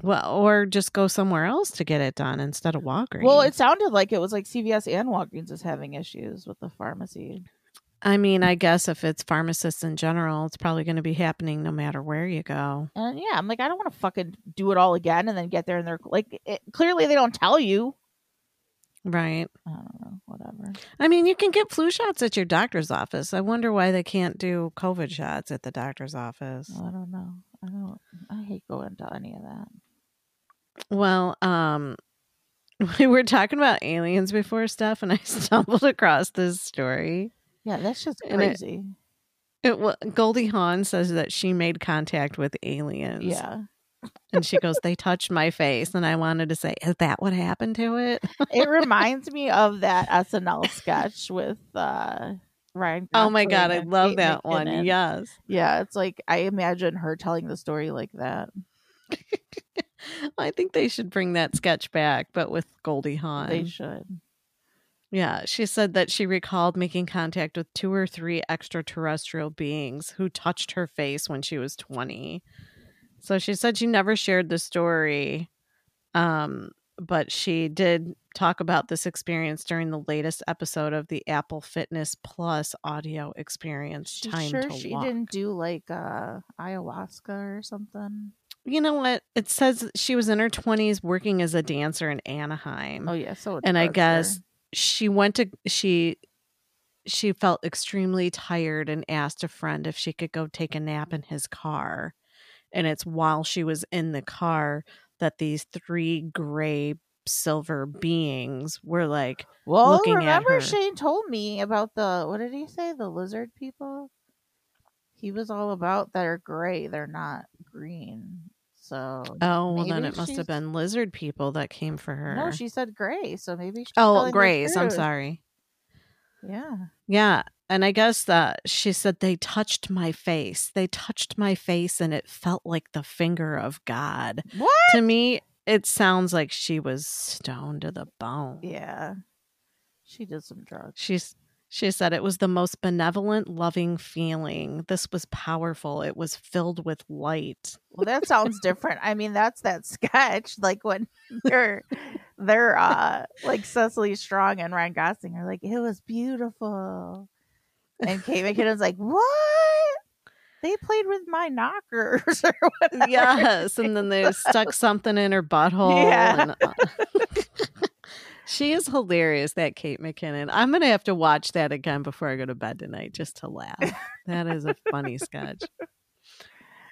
Well, or just go somewhere else to get it done instead of Walgreens. Well, it sounded like it was like C V S and Walgreens is having issues with the pharmacy. I mean, I guess if it's pharmacists in general, it's probably going to be happening no matter where you go. And yeah, I'm like, I don't want to fucking do it all again and then get there and they're like, it, clearly they don't tell you. Right. I don't know. Whatever. I mean, you can get flu shots at your doctor's office. I wonder why they can't do COVID shots at the doctor's office. I don't know. I don't. I hate going to any of that. Well, um, we were talking about aliens before, Steph, and I stumbled across this story. Yeah, that's just crazy. It, it, well, Goldie Hawn says that she made contact with aliens. Yeah. And she goes, they touched my face. And I wanted to say, is that what happened to it? It reminds me of that S N L sketch with uh, Ryan. Oh, my God. I love Kate that McKinnon. One. Yes. Yeah. It's like I imagine her telling the story like that. I think they should bring that sketch back, but with Goldie Hawn. They should. Yeah, she said that she recalled making contact with two or three extraterrestrial beings who touched her face when she was twenty. So she said she never shared the story, um, but she did talk about this experience during the latest episode of the Apple Fitness Plus audio experience. She's Time sure to she walk. Didn't do like uh, ayahuasca or something. You know what? It says she was in her twenties working as a dancer in Anaheim. Oh, yeah. So and I guess her. she went to she she felt extremely tired and asked a friend if she could go take a nap in his car. And it's while she was in the car that these three gray silver beings were like, well, looking remember at her. Shane told me about the, what did he say? The lizard people? He was all about that are gray. They're not green. So oh, well, then it must she's... have been lizard people that came for her. No, she said gray. So maybe she's oh, grays. I'm sorry. Yeah. Yeah. And I guess that she said they touched my face. They touched my face and it felt like the finger of God. What? To me, it sounds like she was stoned to the bone. Yeah. She did some drugs. She's. She said it was the most benevolent, loving feeling. This was powerful. It was filled with light. Well, that sounds different. I mean, that's that sketch. Like when they're, they're uh, like Cecily Strong and Ryan Gosling are like, it was beautiful. And Kate McKinnon's like, what? They played with my knockers or whatever. Yes. And then they stuck something in her butthole. Yeah. And, uh, she is hilarious, that Kate McKinnon. I'm going to have to watch that again before I go to bed tonight just to laugh. That is a funny sketch.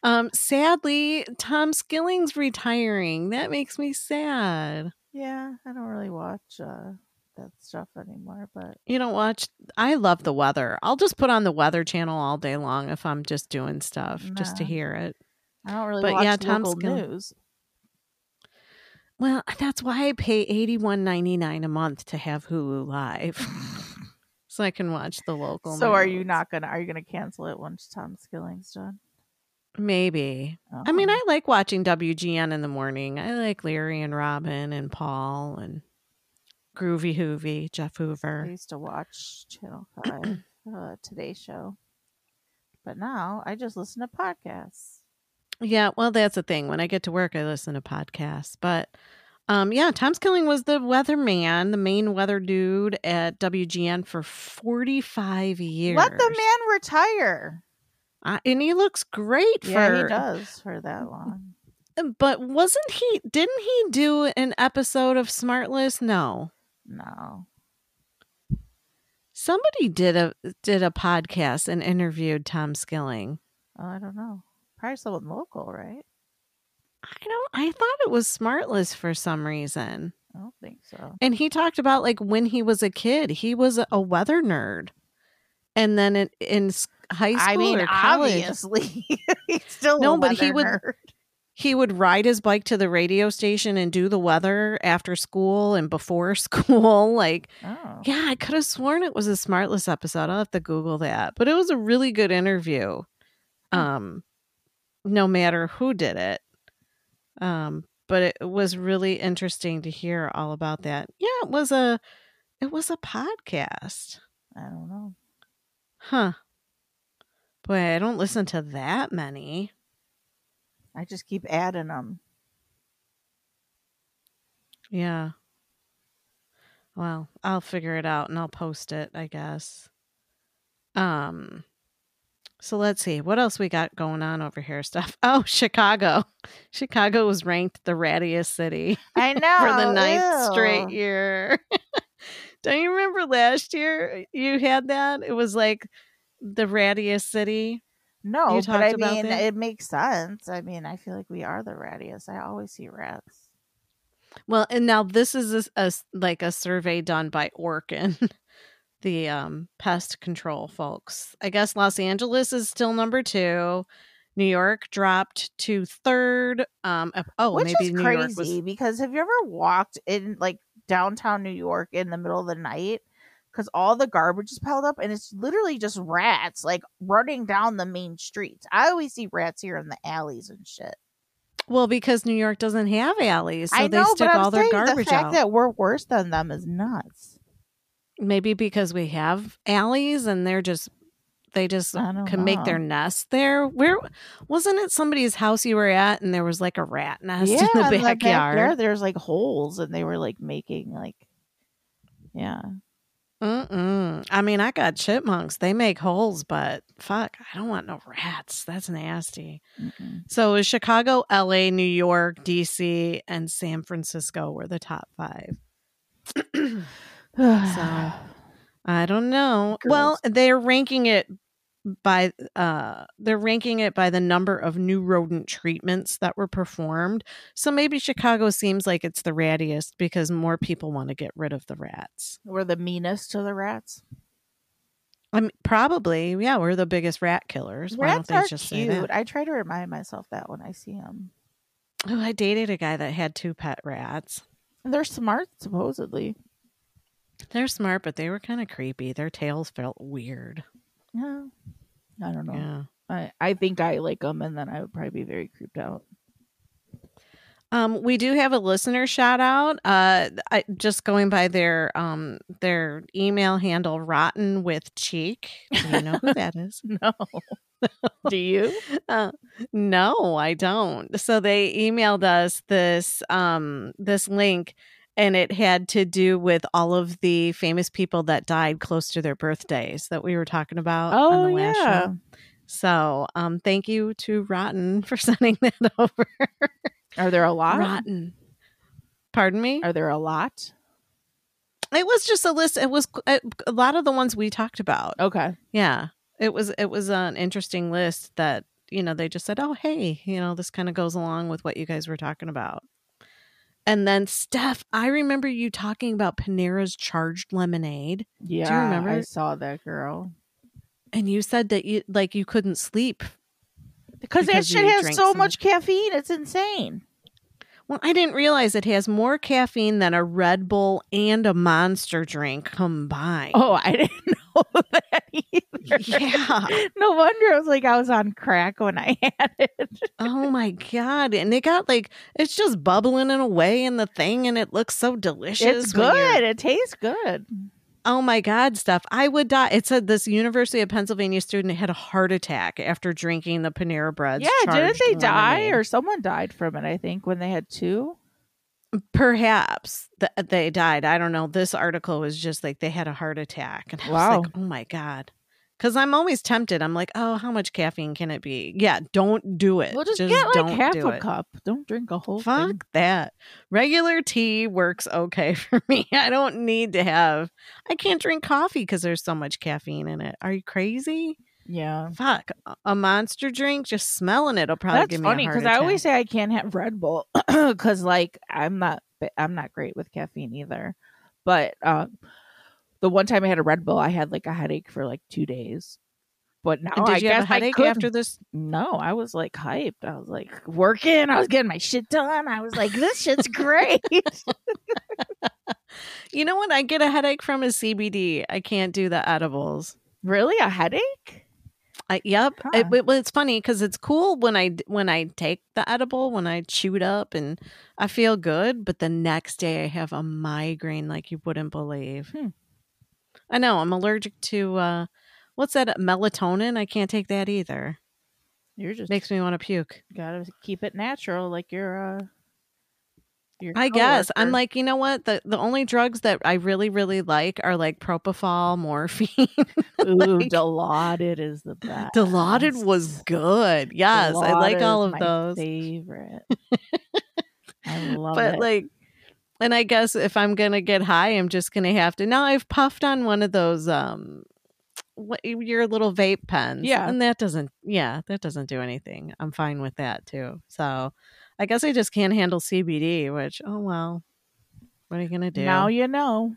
Um, sadly, Tom Skilling's retiring. That makes me sad. Yeah, I don't really watch uh, that stuff anymore. But you don't watch? I love the weather. I'll just put on the Weather Channel all day long if I'm just doing stuff, nah. just to hear it. I don't really but watch yeah, Tom local Skill- news. Well, that's why I pay eighty-one ninety-nine a month to have Hulu Live, so I can watch the local. So, movies. Are you not gonna? Are you gonna cancel it once Tom Skilling's done? Maybe. Uh-huh. I mean, I like watching W G N in the morning. I like Larry and Robin and Paul and Groovy Hoovy, Jeff Hoover. I used to watch Channel Five, uh, Today Show, but now I just listen to podcasts. Yeah, well, that's the thing. When I get to work, I listen to podcasts. But Um, yeah, Tom Skilling was the weatherman, the main weather dude at W G N for forty-five years. Let the man retire. Uh, and he looks great for... Yeah, he does for that long. But wasn't he... Didn't he do an episode of Smartless? No. No. Somebody did a did a podcast and interviewed Tom Skilling. Oh, I don't know. Probably someone local, right? I don't... I thought it was Smartless for some reason. I don't think so. And he talked about, like, when he was a kid, he was a weather nerd. And then in, in high school I mean, or college... obviously. He's still no, a weather but he nerd. Would, he would ride his bike to the radio station and do the weather after school and before school. Like, oh. Yeah, I could have sworn it was a Smartless episode. I'll have to Google that. But it was a really good interview. Um, no matter who did it. Um, but it was really interesting to hear all about that. Yeah, it was a, it was a podcast. I don't know. Huh. Boy, I don't listen to that many. I just keep adding them. Yeah. Well, I'll figure it out and I'll post it, I guess. Um, so let's see. What else we got going on over here, Steph? Oh, Chicago. Chicago was ranked the rattiest city. I know. For the ninth ew. straight year. Don't you remember last year you had that? It was like the rattiest city. No, but I mean, that? It makes sense. I mean, I feel like we are the rattiest. I always see rats. Well, and now this is a, a, like a survey done by Orkin, the um, pest control folks. I guess Los Angeles is still number two. New York dropped to third. Um, oh, Which maybe is New crazy York was... because have you ever walked in like downtown New York in the middle of the night? Because all the garbage is piled up and it's literally just rats like running down the main streets. I always see rats here in the alleys and shit. Well, because New York doesn't have alleys, so I know, they stick all their garbage out. The fact out. that we're worse than them is nuts. Maybe because we have alleys and they're just they just can know. make their nest there. Where wasn't it somebody's house you were at and there was like a rat nest yeah, in the backyard? The backyard there's like holes and they were like making like yeah. Mm-mm. I mean, I got chipmunks. They make holes, but fuck, I don't want no rats. That's nasty. Mm-mm. So it was Chicago, L A, New York, D C, and San Francisco were the top five. So I don't know. Girls. Well, they're ranking it by uh, they're ranking it by the number of new rodent treatments that were performed. So maybe Chicago seems like it's the rattiest because more people want to get rid of the rats. We're the meanest to the rats. I mean, probably, yeah. We're the biggest rat killers. Rats Why don't they are just cute. Say that? I try to remind myself that when I see them. Oh, I dated a guy that had two pet rats. They're smart, supposedly. They're smart, but they were kind of creepy. Their tails felt weird. Yeah. I don't know. Yeah. I, I think I like them and then I would probably be very creeped out. Um, we do have a listener shout out. Uh, I, just going by their um their email handle, Rotten with Cheek. Do you know who that is? No. Do you? Uh, no, I don't. So they emailed us this um this link. And it had to do with all of the famous people that died close to their birthdays that we were talking about oh, on the last yeah. show. So um, thank you to Rotten for sending that over. Are there a lot? Rotten. Pardon me? Are there a lot? It was just a list. It was a lot of the ones we talked about. Okay. Yeah. It was, it was an interesting list that, you know, they just said, oh, hey, you know, this kind of goes along with what you guys were talking about. And then, Steph, I remember you talking about Panera's charged lemonade. Yeah, do you remember? I saw that, girl. And you said that you like you couldn't sleep because, because that shit has so much it. caffeine. It's insane. Well, I didn't realize it has more caffeine than a Red Bull and a Monster drink combined. Oh, I didn't know that either. Yeah. No wonder I was like, I was on crack when I had it. Oh, my God. And they got like, it's just bubbling in away in the thing and it looks so delicious. It's good. It tastes good. Oh, my God, Steph. I would die. It said this University of Pennsylvania student had a heart attack after drinking the Panera Bread's. Yeah, didn't they lemonade. die? Or someone died from it, I think, when they had two. Perhaps th- they died. I don't know. This article was just like they had a heart attack. And I wow. was like, oh, my God. Because I'm always tempted. I'm like, oh, how much caffeine can it be? Yeah, don't do it. Well, just, just get like don't half do a it. cup. Don't drink a whole Fuck thing. that. Regular tea works okay for me. I don't need to have. I can't drink coffee because there's so much caffeine in it. Are you crazy? Yeah. Fuck. A monster drink, just smelling it will probably That's give me a heart attack. That's funny because I always say I can't have Red Bull because like I'm not I'm not great with caffeine either. But um the one time I had a Red Bull, I had like a headache for like two days. But now did I you guess have a headache after this? No, I was like hyped. I was like working. I was getting my shit done. I was like, this shit's great. You know what I get a headache from is C B D. I can't do the edibles. Really? A headache? I, yep. Huh. It, it, it's funny because it's cool when I when I take the edible, when I chew it up and I feel good. But the next day I have a migraine like you wouldn't believe. Hmm. I know. I'm allergic to uh, what's that? Melatonin. I can't take that either. You're just makes me want to puke. Gotta keep it natural, like you're. Uh, your I guess I'm like, you know what? The the only drugs that I really really like are like propofol, morphine. Ooh, like, Dilaudid is the best. Dilaudid was good. Yes, Dilaudid I like all of my those. Favorite. I love but, it. But like. And I guess if I'm going to get high, I'm just going to have to. Now I've puffed on one of those, um, what, your little vape pens. Yeah. And that doesn't, yeah, that doesn't do anything. I'm fine with that too. So I guess I just can't handle C B D, which, oh, well, what are you going to do? Now you know.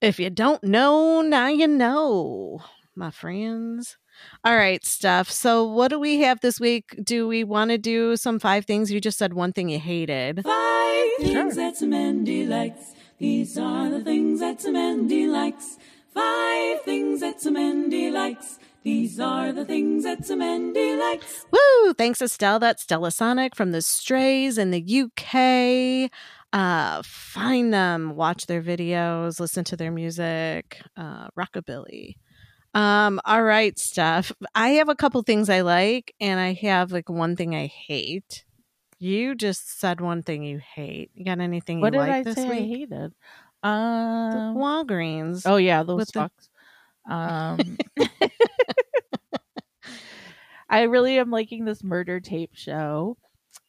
If you don't know, now you know, my friends. All right, Steph. So what do we have this week? Do we want to do some five things? You just said one thing you hated. Five things sure. that Samandi likes. These are the things that Samandi likes. Five things that Samandi likes. These are the things that Samandi likes. Woo! Thanks, Estelle. That's Stella Sonic from the Strays in the U K. Uh, find them, watch their videos, listen to their music. Uh, rockabilly. Um, all right, Steph. I have a couple things I like, and I have like one thing I hate. You just said one thing you hate. You got anything you what like this week? What did I say week? I hated? Um, the Walgreens. Oh, yeah, those fucks. The... Um, I really am liking this murder tape show.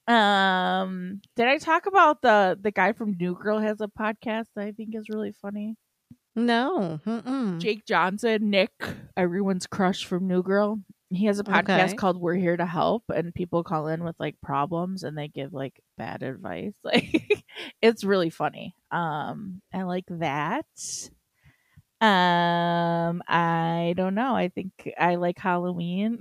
Um, did I talk about the, the guy from New Girl has a podcast that I think is really funny? No. Mm-mm. Jake Johnson, Nick, everyone's crush from New Girl. He has a podcast okay. called We're Here to Help, and people call in with like problems and they give like bad advice. Like it's really funny. Um, I like that. Um, I don't know. I think I like Halloween.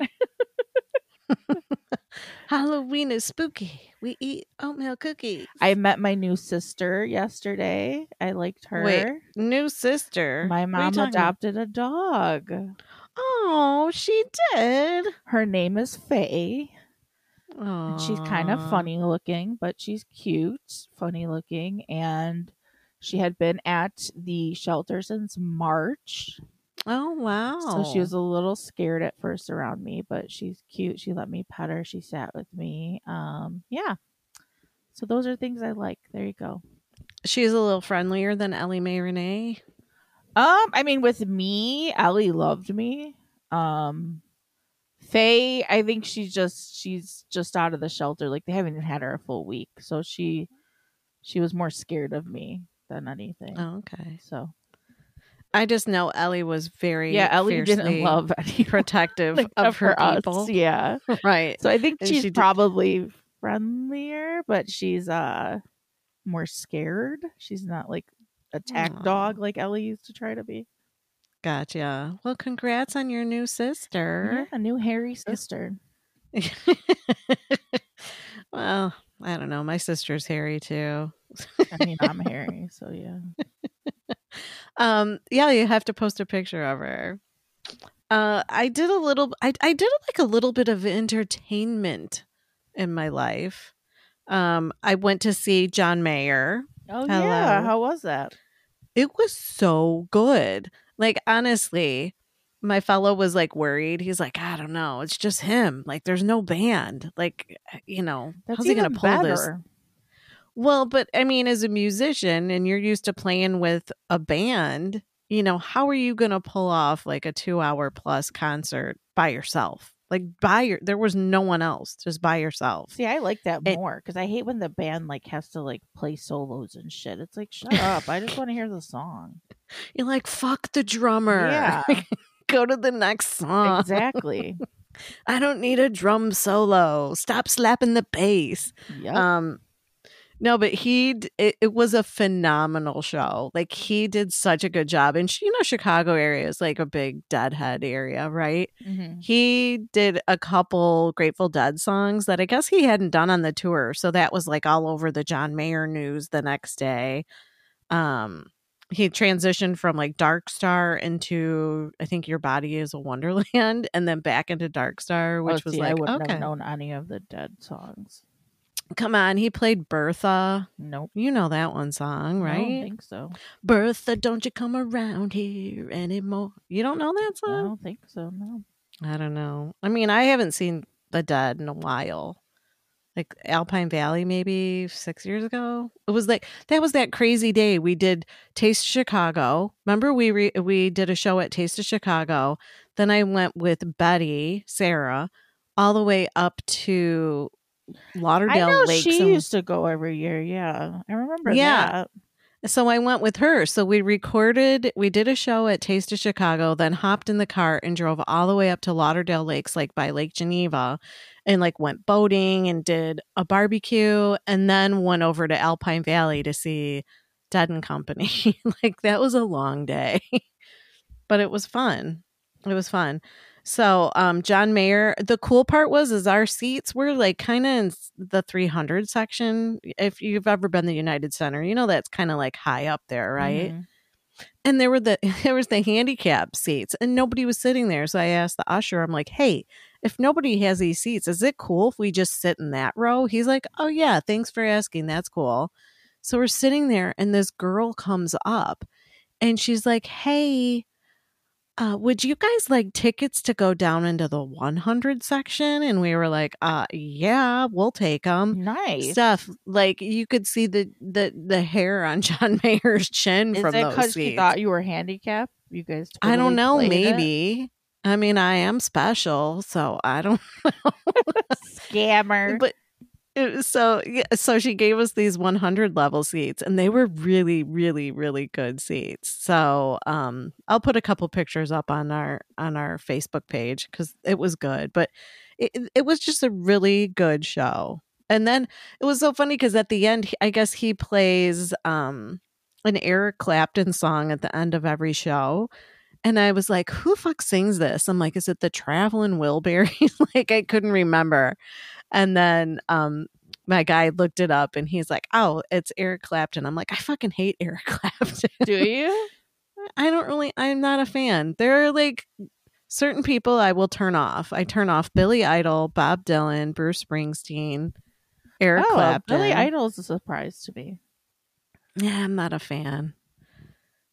Halloween is spooky. We eat oatmeal cookies. I met my new sister yesterday. I liked her. Wait, new sister? My mom adopted a dog. Oh, she did. Her name is Faye. Aww. And she's kind of funny looking, but she's cute, funny looking. And she had been at the shelter since March. Oh, wow. So she was a little scared at first around me, but she's cute. She let me pet her. She sat with me. Um, yeah. So those are things I like. There you go. She's a little friendlier than Ellie Mae Renee. Um, I mean, with me, Ellie loved me. Um, Faye, I think she's just she's just out of the shelter. Like they haven't even had her a full week, so she she was more scared of me than anything. Oh, okay. So I just know Ellie was very yeah. Ellie didn't love any protective like, of her people. Us, yeah, right. So I think and she's she probably did. friendlier, but she's uh more scared. She's not like. Attack Aww. dog like Ellie used to try to be. Gotcha. Well, congrats on your new sister. Yeah, a new hairy sister. Well, I don't know. My sister's hairy too. I mean, I'm hairy, so yeah. Um, yeah, you have to post a picture of her. Uh, I did a little. I I did like a little bit of entertainment in my life. Um, I went to see John Mayer. Oh, Hello. yeah. How was that? It was so good. Like, honestly, my fellow was like worried. He's like, I don't know. It's just him. Like, there's no band. Like, you know, That's how's he going to pull better. this? Well, but I mean, as a musician and you're used to playing with a band, you know, how are you going to pull off like a two hour plus concert by yourself? Like by your, there was no one else, just by yourself. See, I like that it, more because I hate when the band like has to like play solos and shit. It's like, shut up. I just want to hear the song. You're like, fuck the drummer. Yeah. Go to the next song. Exactly. I don't need a drum solo. Stop slapping the bass. Yep. Um, no, but he, it, it was a phenomenal show. Like he did such a good job. And, you know, Chicago area is like a big Deadhead area, right? Mm-hmm. He did a couple Grateful Dead songs that I guess he hadn't done on the tour. So that was like all over the John Mayer news the next day. Um, he transitioned from like Dark Star into, I think, Your Body is a Wonderland, and then back into Dark Star, which oh, see, was like, I wouldn't okay. have known any of the Dead songs. Come on, he played Bertha. Nope. You know that one song, right? I don't think so. Bertha, don't you come around here anymore. You don't know that song? I don't think so, no. I don't know. I mean, I haven't seen the Dead in a while. Like Alpine Valley maybe six years ago. It was like, that was that crazy day. We did Taste Chicago. Remember we re- we did a show at Taste of Chicago. Then I went with Betty, Sarah, all the way up to Lauderdale. I know Lakes she and... used to go every year. Yeah, I remember yeah. that. So I went with her. So we recorded, we did a show at Taste of Chicago, then hopped in the car and drove all the way up to Lauderdale Lakes, like by Lake Geneva, and like went boating and did a barbecue, and then went over to Alpine Valley to see Dead and Company. Like that was a long day, but it was fun. It was fun. So, um, John Mayer, the cool part was, is our seats were like kind of in the three hundred section. If you've ever been to the United Center, you know, that's kind of like high up there. Right. Mm-hmm. And there were the, there was the handicap seats and nobody was sitting there. So I asked the usher, I'm like, hey, if nobody has these seats, is it cool if we just sit in that row? He's like, oh yeah, thanks for asking. That's cool. So we're sitting there and this girl comes up and she's like, hey, Uh, would you guys like tickets to go down into the one hundred section? And we were like, uh, yeah, we'll take them. Nice. Steph, like you could see the, the, the hair on John Mayer's chin Is from those seats. Is that because you thought you were handicapped? You guys totally I don't know, maybe. It? I mean, I am special, so I don't know. Scammer. But so so she gave us these one hundred level seats and they were really really really good seats. So um I'll put a couple pictures up on our on our Facebook page because it was good, but it, it was just a really good show. And then it was so funny because at the end I guess he plays um an Eric Clapton song at the end of every show. And I was like, who fuck sings this? I'm like, is it the Traveling Wilburys? Like, I couldn't remember. And then um, my guy looked it up and he's like, oh, it's Eric Clapton. I'm like, I fucking hate Eric Clapton. Do you? I don't really. I'm not a fan. There are like certain people I will turn off. I turn off Billy Idol, Bob Dylan, Bruce Springsteen, Eric oh, Clapton. Billy Idol is a surprise to me. Yeah, I'm not a fan.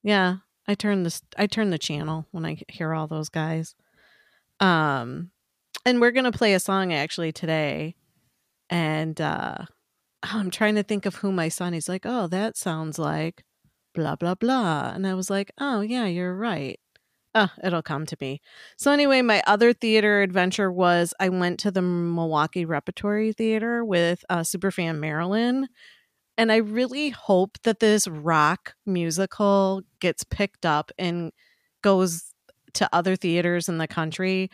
Yeah. I turn this I turn the channel when I hear all those guys. Um and we're going to play a song actually today. And uh I'm trying to think of who my son is like, "Oh, that sounds like blah blah blah." And I was like, "Oh, yeah, you're right." Oh, it'll come to me. So anyway, my other theater adventure was I went to the Milwaukee Repertory Theater with uh superfan Marilyn. And I really hope that this rock musical gets picked up and goes to other theaters in the country,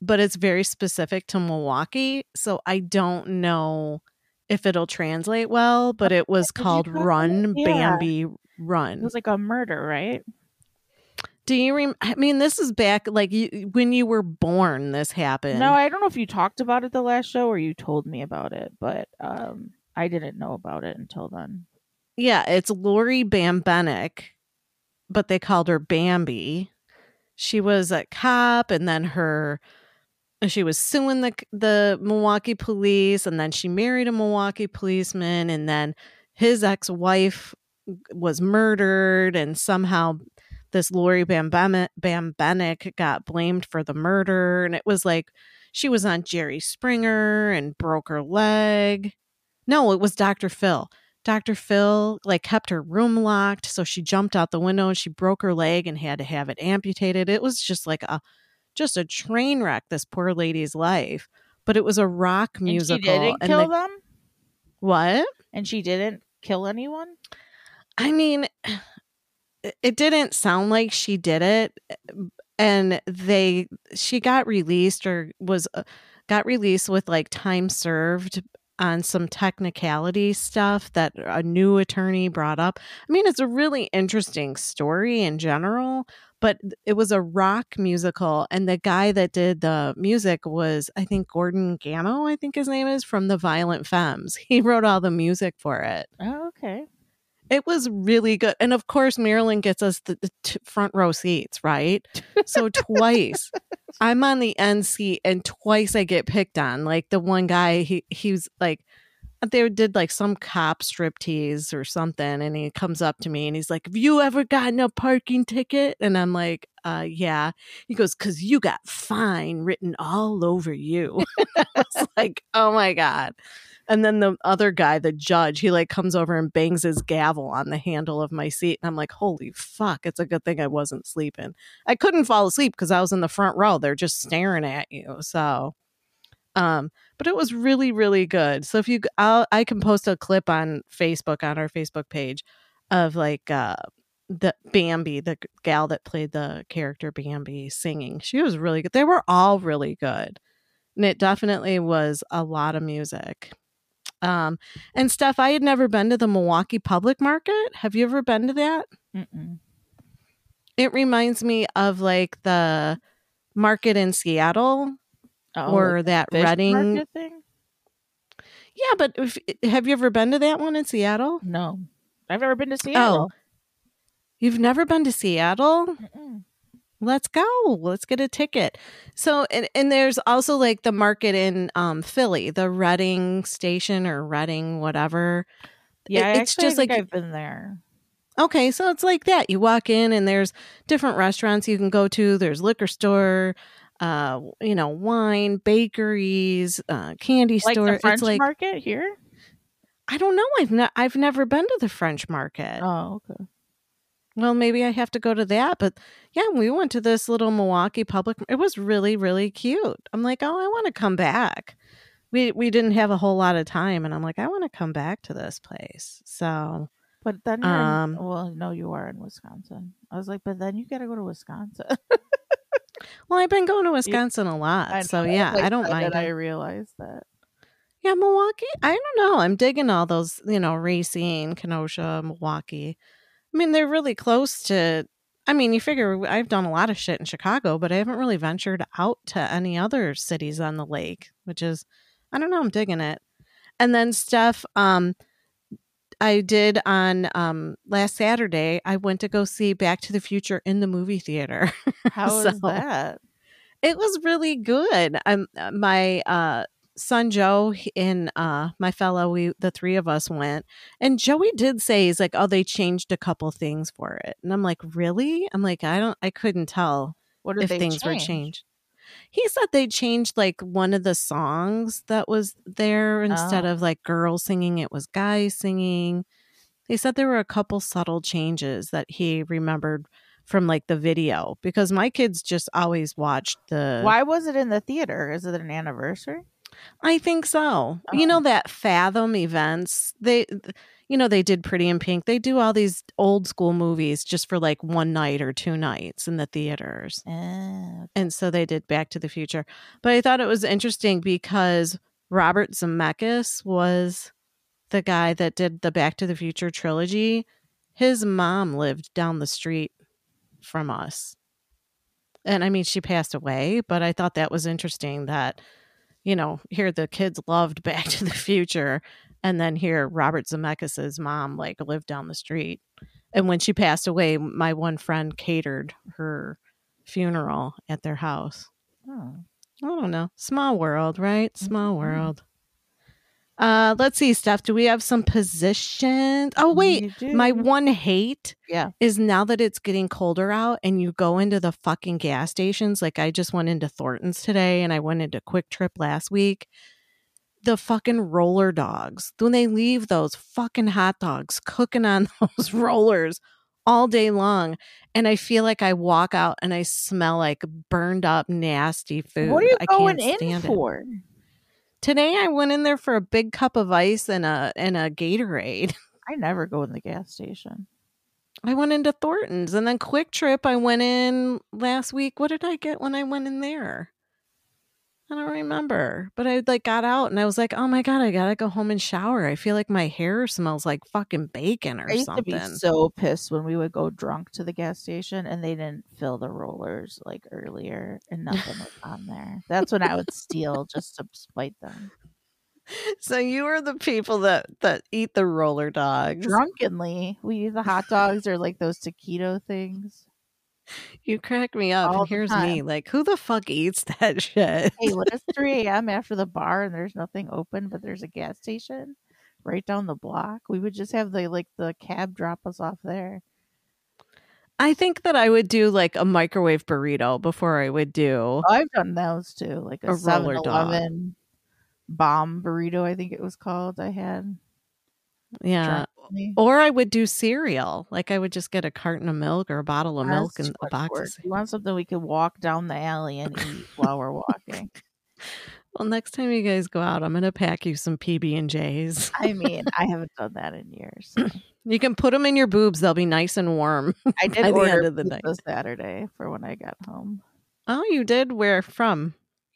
but it's very specific to Milwaukee. So I don't know if it'll translate well, but it was called Run, yeah. Bambi, Run. It was like a murder, right? Do you rem- I mean, this is back like you, when you were born, this happened. No, I don't know if you talked about it the last show or you told me about it, but... um I didn't know about it until then. Yeah, it's Lori Bambenek, but they called her Bambi. She was a cop, and then her she was suing the the Milwaukee police, and then she married a Milwaukee policeman, and then his ex-wife was murdered, and somehow this Lori Bambenek got blamed for the murder, and it was like she was on Jerry Springer and broke her leg. No, it was Doctor Phil. Doctor Phil like kept her room locked, so she jumped out the window and she broke her leg and had to have it amputated. It was just like a just a train wreck, this poor lady's life. But it was a rock musical. And she didn't and kill they, them? What? And she didn't kill anyone? I mean, it didn't sound like she did it. And they she got released or was uh, got released with like time served on some technicality stuff that a new attorney brought up. I mean, it's a really interesting story in general, but it was a rock musical. And the guy that did the music was, I think, Gordon Gano, I think his name is, from the Violent Femmes. He wrote all the music for it. Oh, okay. It was really good. And of course, Marilyn gets us the, the t- front row seats, right? So twice I'm on the end seat and twice I get picked on. Like the one guy, he, he was like, they did like some cop striptease or something. And he comes up to me and he's like, have you ever gotten a parking ticket? And I'm like, uh, yeah. He goes, because you got fine written all over you. I was like, oh my God. And then the other guy, the judge, he like comes over and bangs his gavel on the handle of my seat. And I'm like, holy fuck, it's a good thing I wasn't sleeping. I couldn't fall asleep because I was in the front row. They're just staring at you. So, um, but it was really, really good. So if you, I'll, I can post a clip on Facebook, on our Facebook page of like uh, the Bambi, the gal that played the character Bambi singing. She was really good. They were all really good. And it definitely was a lot of music. Um, and Steph, I had never been to the Milwaukee Public Market. Have you ever been to that? Mm-mm. It reminds me of like the market in Seattle oh, or that Reading thing. Yeah, but if, have you ever been to that one in Seattle? No, I've never been to Seattle. Oh, you've never been to Seattle? Mm-mm. Let's go. Let's get a ticket. So, and, and there's also like the market in um, Philly, the Reading Station or Reading, whatever. Yeah, it, I it's just think like I've been there. Okay, so it's like that. You walk in and there's different restaurants you can go to. There's liquor store, uh, you know, wine, bakeries, uh, candy like store. The French it's like market here. I don't know. I've not. I've never been to the French market. Oh, okay. Well, maybe I have to go to that. But yeah, we went to this little Milwaukee public. It was really, really cute. I'm like, oh, I want to come back. We we didn't have a whole lot of time. And I'm like, I want to come back to this place. So, but then, you're um, in, well, no, you are in Wisconsin. I was like, but then you got to go to Wisconsin. Well, I've been going to Wisconsin a lot. I, so yeah, like, I don't mind. I realized that. Yeah, Milwaukee. I don't know. I'm digging all those, you know, Racine, Kenosha, Milwaukee. I mean, they're really close to, I mean, you figure I've done a lot of shit in Chicago, but I haven't really ventured out to any other cities on the lake, which is, I don't know, I'm digging it. And then Steph, um, I did on um, last Saturday, I went to go see Back to the Future in the movie theater. How so, was that? It was really good. I'm, my uh, son Joe and uh my fellow we the three of us went, and Joey did say, he's like, oh, they changed a couple things for it. And I'm like, really? I'm like, I don't I couldn't tell what if things change? were changed. He said they changed like one of the songs that was there. Instead oh. of like girls singing, it was guys singing. He said there were a couple subtle changes that he remembered from like the video, because my kids just always watched the Why was it in the theater? Is it an anniversary? I think so. Oh. You know, that Fathom Events, they, you know, they did Pretty in Pink. They do all these old school movies just for like one night or two nights in the theaters. Oh. And so they did Back to the Future. But I thought it was interesting because Robert Zemeckis was the guy that did the Back to the Future trilogy. His mom lived down the street from us. And I mean, she passed away, but I thought that was interesting that, you know, here the kids loved Back to the Future, and then here Robert Zemeckis' mom like lived down the street. And when she passed away, my one friend catered her funeral at their house. Oh. I don't know. Small world, right? Small world. Uh, let's see, Steph. Do we have some positions? Oh, wait. My one hate yeah. is now that it's getting colder out and you go into the fucking gas stations. Like I just went into Thornton's today and I went into Quick Trip last week. the fucking roller dogs. When they leave those fucking hot dogs cooking on those rollers all day long, and I feel like I walk out and I smell like burned up nasty food. What are you I going in for? It. Today I went in there for a big cup of ice and a and a Gatorade. I never go in the gas station. I went into Thornton's, and then Quick Trip I went in last week. What did I get when I went in there? I don't remember, but I like got out and I was like, oh my God, I gotta go home and shower. I feel like my hair smells like fucking bacon or I used something. To be so pissed when we would go drunk to the gas station and they didn't fill the rollers like earlier and nothing was on there. That's when I would steal just to spite them. So you are the people that, that eat the roller dogs. Drunkenly. We eat the hot dogs or like those taquito things. You crack me up. And here's me like, who the fuck eats that shit? Hey, when it's three a.m. after the bar and there's nothing open, but there's a gas station right down the block, we would just have the like the cab drop us off there. I think that I would do like a microwave burrito before I would do. Oh, I've done those too, like a, a seven eleven bomb burrito. I think it was called. I had. Yeah. Or I would do cereal. Like I would just get a carton of milk or a bottle of That's milk and a box work. Of cereal. You want something we could walk down the alley and eat while we're walking. Well, next time you guys go out, I'm going to pack you some P B and J's. I mean, I haven't done that in years. So. You can put them in your boobs. They'll be nice and warm. I did order the, of the night. Saturday for when I got home. Oh, you did? Where from?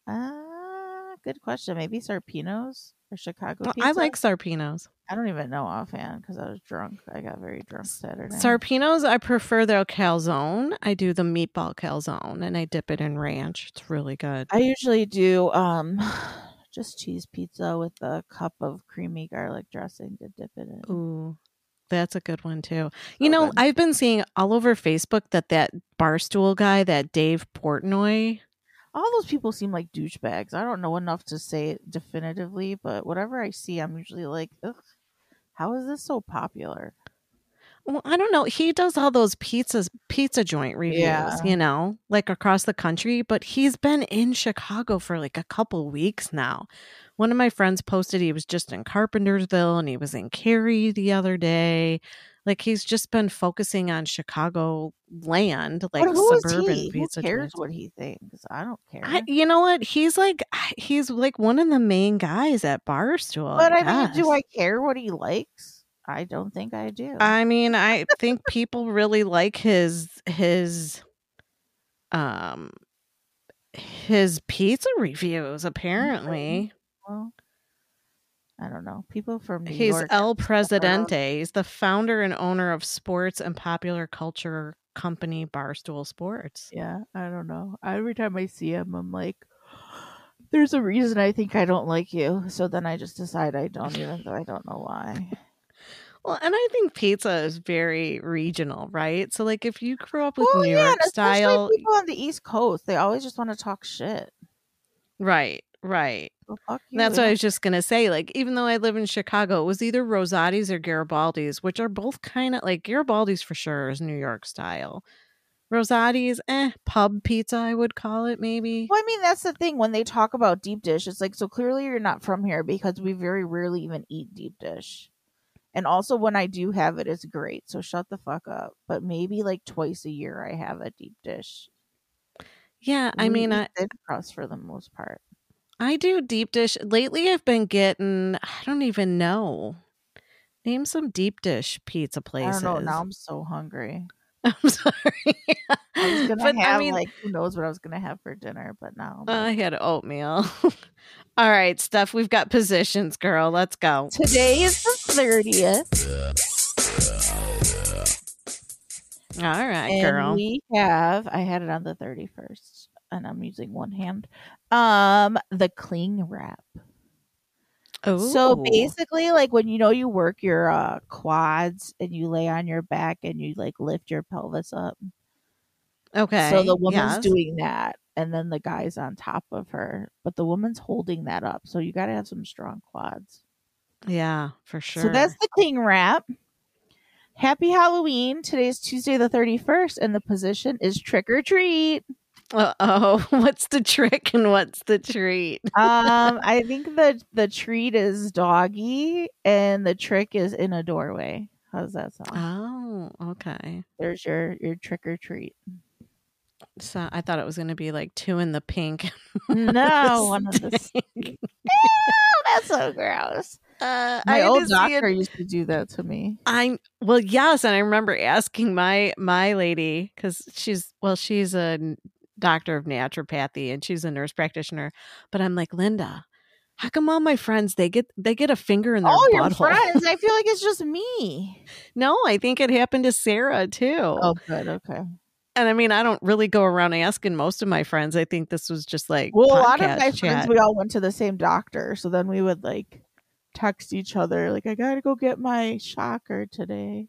Uh, good question. Maybe Sarpino's. Or Chicago well, pizza? I like Sarpino's. I don't even know offhand because I was drunk. I got very drunk Saturday. Sarpino's, I prefer their calzone. I do the meatball calzone and I dip it in ranch. It's really good. I usually do um, just cheese pizza with a cup of creamy garlic dressing to dip it in. Ooh, that's a good one too. You oh, know, good. I've been seeing all over Facebook that that Barstool guy, that Dave Portnoy... All those people seem like douchebags. I don't know enough to say it definitively, but whatever I see, I'm usually like, ugh, how is this so popular? Well, I don't know. He does all those pizzas, pizza joint reviews, yeah. you know, like across the country, but he's been in Chicago for like a couple weeks now. One of my friends posted he was just in Carpentersville and he was in Cary the other day. Like he's just been focusing on Chicago land, like but who suburban is he? Pizza. Who cares what he thinks? I don't care. I, you know what? He's like he's like one of the main guys at Barstool. But I, I mean, do I care what he likes? I don't think I do. I mean, I think people really like his his um his pizza reviews. Apparently, well. I don't know. People from New He's York El Presidente. He's the founder and owner of sports and popular culture company Barstool Sports. Yeah, I don't know. Every time I see him, I'm like, there's a reason I think I don't like you. So then I just decide I don't, even though I don't know why. Well, and I think pizza is very regional, right? So like if you grew up with well, New yeah, York style. People on the East Coast, they always just want to talk shit. Right. Right. Well, that's what I was just going to say. Like, even though I live in Chicago, it was either Rosati's or Garibaldi's, which are both kind of like Garibaldi's for sure is New York style. Rosati's, eh, pub pizza, I would call it maybe. Well, I mean, that's the thing. When they talk about deep dish, it's like, so clearly you're not from here because we very rarely even eat deep dish. And also when I do have it, it's great. So shut the fuck up. But maybe like twice a year I have a deep dish. Yeah, I we mean, I cross for the most part. I do deep dish. Lately, I've been getting, I don't even know. Name some deep dish pizza places. I don't know. Now I'm so hungry. I'm sorry. I was going to have, I mean, like, who knows what I was going to have for dinner, but now. Like, I had oatmeal. All right, Steph, we've got positions, girl. Let's go. Today is the thirtieth. All right, and girl. We have, I had it on the thirty-first. And I'm using one hand. Um, the cling wrap. Oh, so basically, like when you know you work your uh, quads and you lay on your back and you like lift your pelvis up. Okay. So the woman's yes. doing that, and then the guy's on top of her, but the woman's holding that up. So you got to have some strong quads. Yeah, for sure. So that's the cling wrap. Happy Halloween! Today's Tuesday the thirty-first, and the position is trick or treat. Uh-oh, what's the trick and what's the treat? um, I think the, the treat is doggy and the trick is in a doorway. How's that sound? Oh, okay. There's your, your trick or treat. So I thought it was going to be like two in the pink. No, one of the stink. Ew, that's so gross. Uh, my I old doctor a... used to do that to me. I'm well, yes, and I remember asking my my lady because she's well, she's a doctor of naturopathy and she's a nurse practitioner. But I'm like, Linda, how come all my friends they get they get a finger in their all your friends? I feel like it's just me. No, I think it happened to Sarah too. Oh, good, okay. And I mean, I don't really go around asking most of my friends. I think this was just like well, a lot of my chat. friends. We all went to the same doctor, so then we would like. text each other like I gotta go get my shocker today.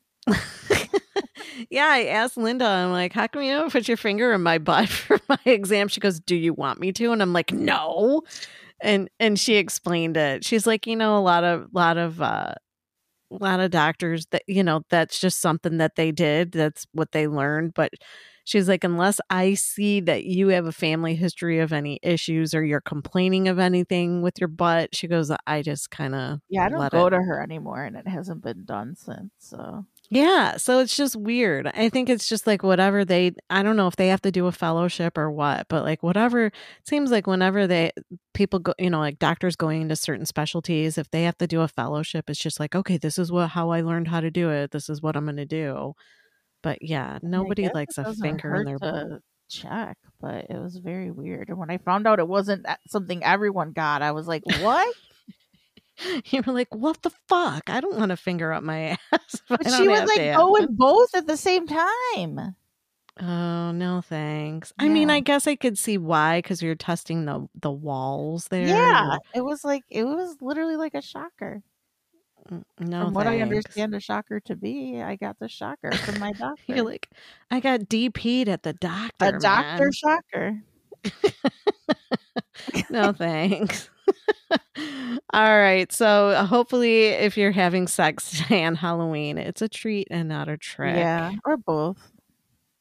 Yeah, I asked Linda, I'm like, how come you don't put your finger in my butt for my exam? She goes, do you want me to? And I'm like, no. And and she explained it. She's like, you know, a lot of lot of uh lot of doctors that, you know, that's just something that they did. That's what they learned. But she's like, unless I see that you have a family history of any issues or you're complaining of anything with your butt, she goes, I just kind of yeah, I don't go it. to her anymore, and it hasn't been done since. So yeah, so it's just weird. I think it's just like whatever they, I don't know if they have to do a fellowship or what, but like whatever, it seems like whenever they people go, you know, like doctors going into certain specialties, if they have to do a fellowship, it's just like, okay, this is what how I learned how to do it. This is what I'm going to do. But yeah, nobody likes a finger in their butt. Check, but it was very weird. And when I found out it wasn't something everyone got, I was like, "What?" You were like, "What the fuck? I don't want a finger up my ass." But she was like, "Oh, and both at the same time." Oh no, thanks. Yeah. I mean, I guess I could see why because you're testing the the walls there. Yeah, it was like it was literally like a shocker. No, from what thanks. I understand a shocker to be, I got the shocker from my doctor. You're like, I got D P'd at the doctor. A man. Doctor shocker. No, thanks. All right. So hopefully if you're having sex on Halloween, it's a treat and not a trick. Yeah, or both.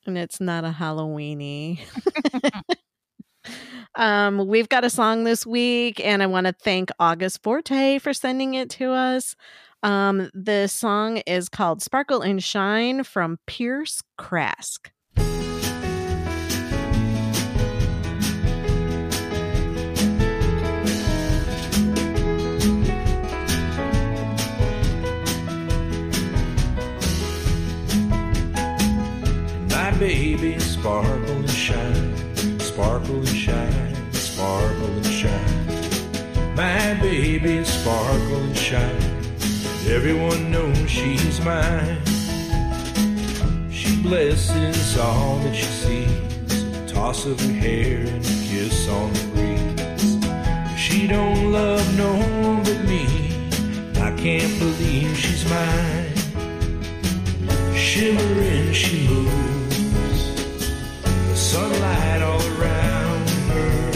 And it's not a Halloweeny. Um, we've got a song this week, and I want to thank August Forte for sending it to us. Um, the song is called Sparkle and Shine from Pierce Krask. My baby, sparkle and shine. Sparkle and shine, sparkle and shine. My baby, sparkle and shine. Everyone knows she's mine. She blesses all that she sees. A toss of her hair and a kiss on the breeze. She don't love no one but me. I can't believe she's mine. Shivering, she moves. Sunlight all around her,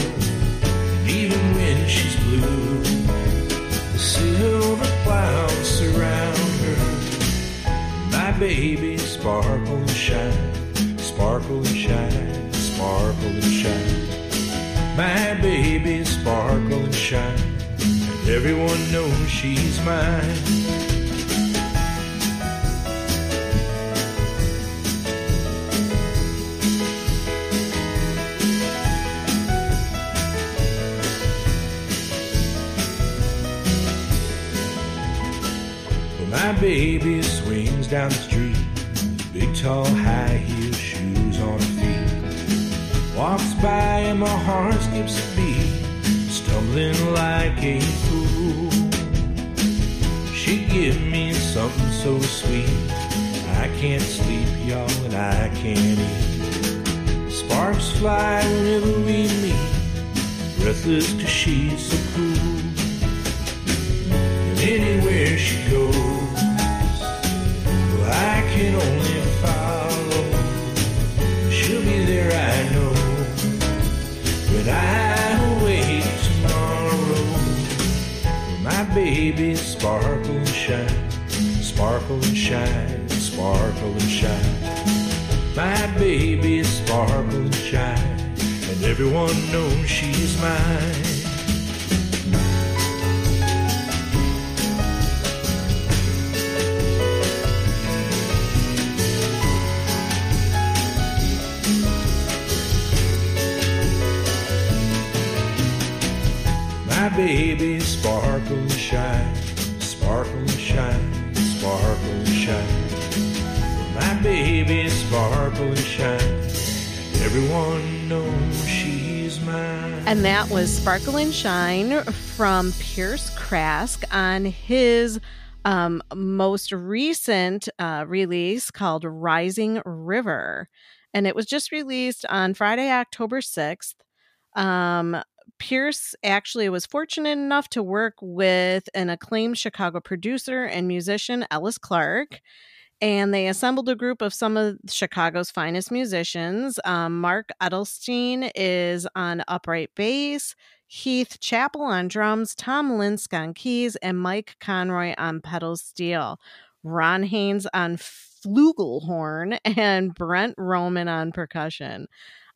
and even when she's blue, the silver clouds surround her. My baby, sparkle and shine, sparkle and shine, sparkle and shine. My baby, sparkle and shine, and everyone knows she's mine. My baby swings down the street, big tall high heel shoes on her feet. Walks by and my heart skips a beat, stumbling like a fool. She give me something so sweet, I can't sleep, y'all, and I can't eat. Sparks fly whenever we meet, breathless 'cause she's so cool. And anywhere she goes, I can only follow. She'll be there, I know, when I awake tomorrow. My baby, sparkle and shine, sparkle and shine, sparkle and shine. My baby, sparkle and shine, and everyone knows she's mine. My baby sparkle shine, sparkle shine, sparkle shine. My baby sparkle shine, everyone knows she's mine. And that was Sparkle and Shine from Pierce Krask on his um, most recent uh, release called Rising River. And it was just released on Friday, October sixth. Um, Pierce actually was fortunate enough to work with an acclaimed Chicago producer and musician, Ellis Clark, and they assembled a group of some of Chicago's finest musicians. Um, Mark Edelstein is on upright bass, Heath Chappell on drums, Tom Linsk on keys, and Mike Conroy on pedal steel, Ron Haynes on flugelhorn, and Brent Roman on percussion.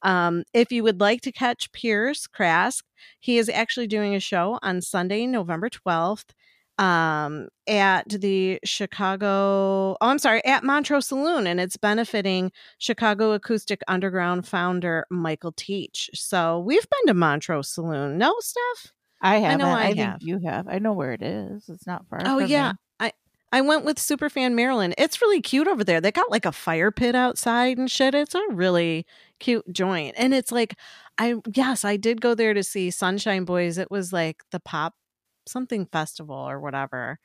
Um, if you would like to catch Pierce Krask, he is actually doing a show on Sunday, November twelfth, um, at the Chicago, oh, I'm sorry, at Montrose Saloon, and it's benefiting Chicago Acoustic Underground founder Michael Teach. So we've been to Montrose Saloon. No, Steph? I haven't. I, know I, I have. Think you have. I know where it is. It's not far Oh, from yeah. Me. I went with Superfan Marilyn. It's really cute over there. They got like a fire pit outside and shit. It's a really cute joint. And it's like, I yes, I did go there to see Sunshine Boys. It was like the pop something festival or whatever.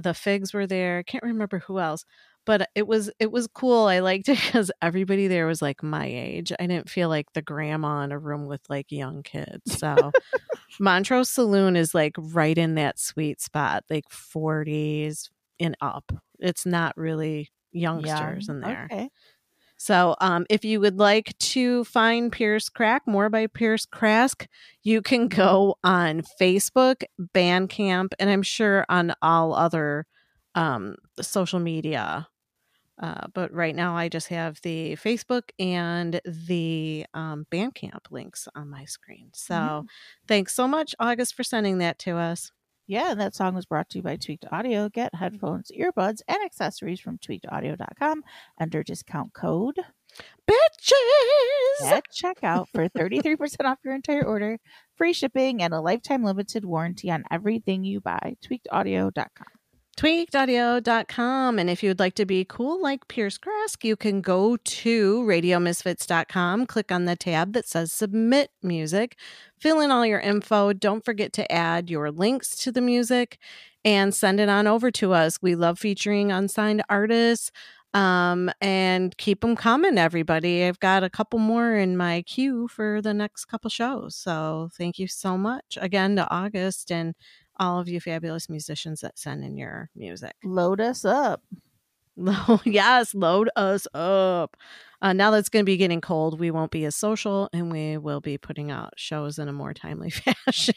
The Figs were there. I can't remember who else. But it was it was cool. I liked it because everybody there was like my age. I didn't feel like the grandma in a room with like young kids. So Montrose Saloon is like right in that sweet spot, like forties. And up. It's not really youngsters Young. in there. Okay. So um, if you would like to find Pierce Krask, more by Pierce Krask, you can go on Facebook, Bandcamp, and I'm sure on all other um, social media. Uh, but right now I just have the Facebook and the um, Bandcamp links on my screen. So mm-hmm. Thanks so much, August, for sending that to us. Yeah, and that song was brought to you by Tweaked Audio. Get headphones, earbuds, and accessories from tweaked audio dot com under discount code BITCHES at checkout for thirty-three percent off your entire order, free shipping, and a lifetime limited warranty on everything you buy. tweaked audio dot com. tweaked audio dot com. And if you would like to be cool like Pierce Krask, you can go to radio misfits dot com, click on the tab that says submit music, fill in all your info. Don't forget to add your links to the music and send it on over to us. We love featuring unsigned artists, um, and keep them coming, everybody. I've got a couple more in my queue for the next couple shows. So thank you so much again to August and all of you fabulous musicians that send in your music. Load us up. Yes, load us up. Uh, now that it's going to be getting cold, we won't be as social, and we will be putting out shows in a more timely fashion.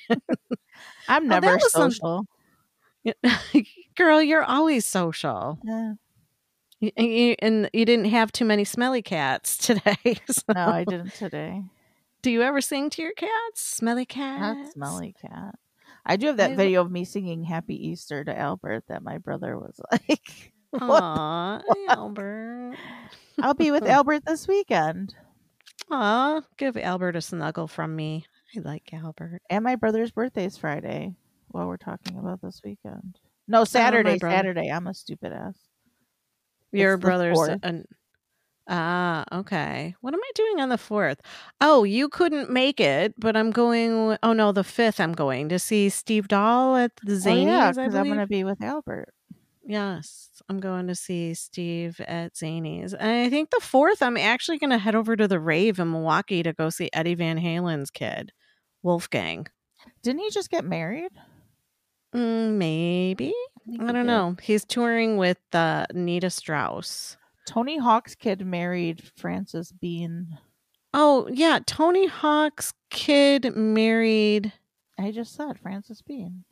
I'm never oh, social. Some... Girl, you're always social. Yeah. You, you, and you didn't have too many smelly cats today. So. No, I didn't today. Do you ever sing to your cats? Smelly cats? Not smelly cats. I do have that video of me singing Happy Easter to Albert that my brother was like, "Aw, Albert. I'll be with Albert this weekend. Aw, give Albert a snuggle from me. I like Albert." And my brother's birthday is Friday while we're talking about this weekend. No, Saturday, Saturday. I'm a stupid ass. Your it's brother's... An- ah, okay. What am I doing on the fourth? Oh, you couldn't make it, but I'm going... Oh, no, the fifth I'm going to see Steve Dahl at the Zanies, oh, yeah, I believe. I'm going to be with Albert. Yes, I'm going to see Steve at Zanies. And I think the fourth I'm actually going to head over to the Rave in Milwaukee to go see Eddie Van Halen's kid, Wolfgang. Didn't he just get married? Mm, maybe. I, I don't know. He's touring with uh, Nita Strauss. Tony Hawk's kid married Frances Bean. Oh, yeah. Tony Hawk's kid married... I just said Frances Bean.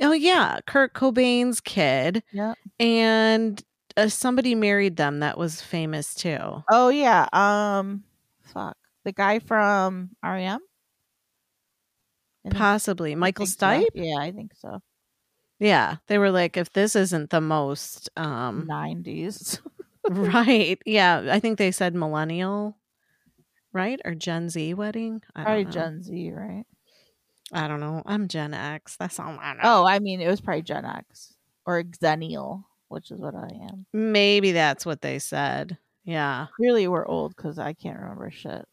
Oh, yeah. Kurt Cobain's kid. Yeah. And uh, somebody married them that was famous, too. Oh, yeah. Um, Fuck. the guy from R E M? Possibly. Michael Stipe? So. Yeah, I think so. Yeah. They were like, if this isn't the most um nineties. Right. Yeah. I think they said millennial, right? Or Gen Z wedding. I probably don't know. Gen Z, right? I don't know. I'm Gen X. That's all I know. Oh, I mean, it was probably Gen X or Xennial, which is what I am. Maybe that's what they said. Yeah. Clearly, we're old because I can't remember shit.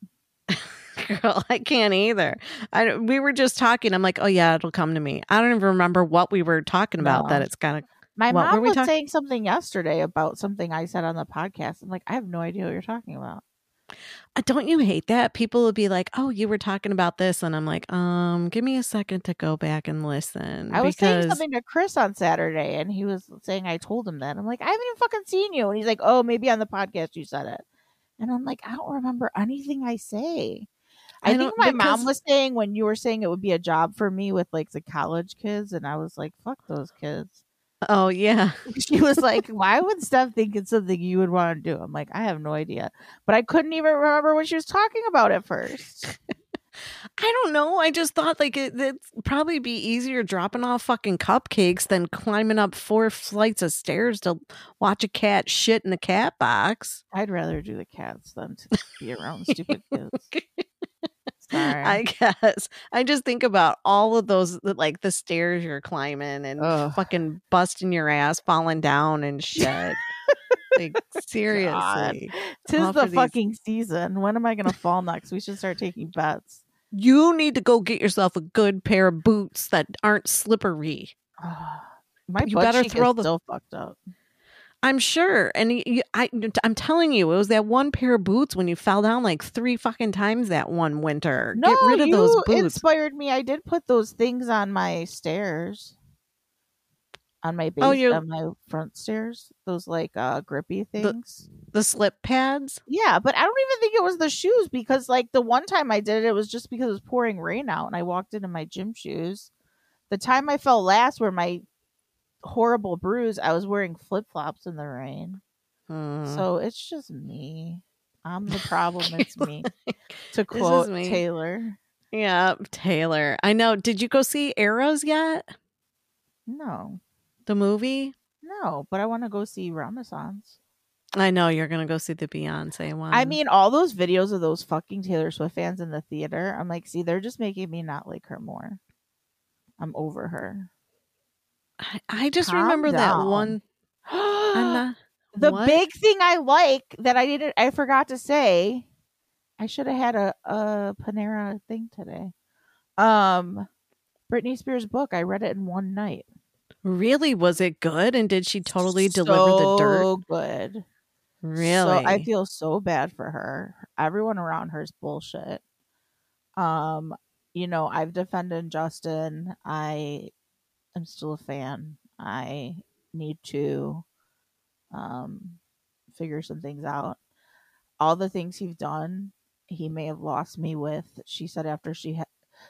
Girl, I can't either. I we were just talking. I'm like, oh yeah, it'll come to me. I don't even remember what we were talking about. No. That it's kind of. My what, mom was talk- saying something yesterday about something I said on the podcast. I'm like, I have no idea what you're talking about. Uh, don't you hate that? People will be like, oh, you were talking about this. And I'm like, um, give me a second to go back and listen. I was because... saying something to Chris on Saturday and he was saying I told him that. I'm like, I haven't even fucking seen you. And he's like, oh, maybe on the podcast you said it. And I'm like, I don't remember anything I say. I, I think my because... mom was saying when you were saying it would be a job for me with like the college kids. And I was like, fuck those kids. Oh, yeah. She was like, why would Steph think it's something you would want to do? I'm like, I have no idea. But I couldn't even remember what she was talking about at first. I don't know. I just thought like it, it'd probably be easier dropping off fucking cupcakes than climbing up four flights of stairs to watch a cat shit in a cat box. I'd rather do the cats than to be around stupid kids. Sorry. I guess I just think about all of those, like the stairs you're climbing and Ugh. fucking busting your ass, falling down and shit. Like seriously, tis the fucking these... season. When am I gonna fall next? We should start taking bets. You need to go get yourself a good pair of boots that aren't slippery. My you better throw the so fucked up. I'm sure. And he, he, I, I'm telling you, it was that one pair of boots when you fell down like three fucking times that one winter. No, Get rid of you those boots. Inspired me. I did put those things on my stairs. On my base, oh, on my front stairs. Those like uh, grippy things. The, the slip pads? Yeah, but I don't even think it was the shoes because like the one time I did it, it was just because it was pouring rain out and I walked into my gym shoes. The time I fell last were my horrible bruise, I was wearing flip-flops in the rain. hmm. So it's just me. I'm the problem. It's me, to quote me. Taylor yeah Taylor I know. Did you go see Arrows yet? No, the movie? No, but I want to go see Renaissance. I know you're gonna go see the Beyonce one. I mean, all those videos of those fucking Taylor Swift fans in the theater, I'm like, see, they're just making me not like her more. I'm over her. I, I just Calm remember down. that one. Not, the what? Big thing I like that I didn't, I forgot to say. I should have had a, a Panera thing today. Um, Britney Spears' book. I read it in one night. Really, was it good? And did she totally so deliver the dirt? So good. Really, so I feel so bad for her. Everyone around her is bullshit. Um, you know, I've defended Justin. I. I'm still a fan. I need to um, figure some things out. All the things he's done, he may have lost me with. She said after she had...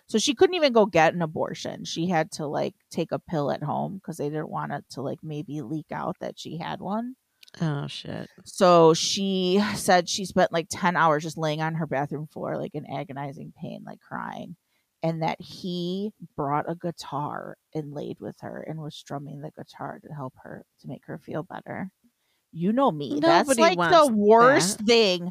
So she couldn't even go get an abortion. She had to, like, take a pill at home because they didn't want it to, like, maybe leak out that she had one. Oh, shit. So she said she spent, like, ten hours just laying on her bathroom floor, like, in agonizing pain, like, crying. And that he brought a guitar and laid with her and was strumming the guitar to help her, to make her feel better. You know me. Nobody That's like the worst that. thing.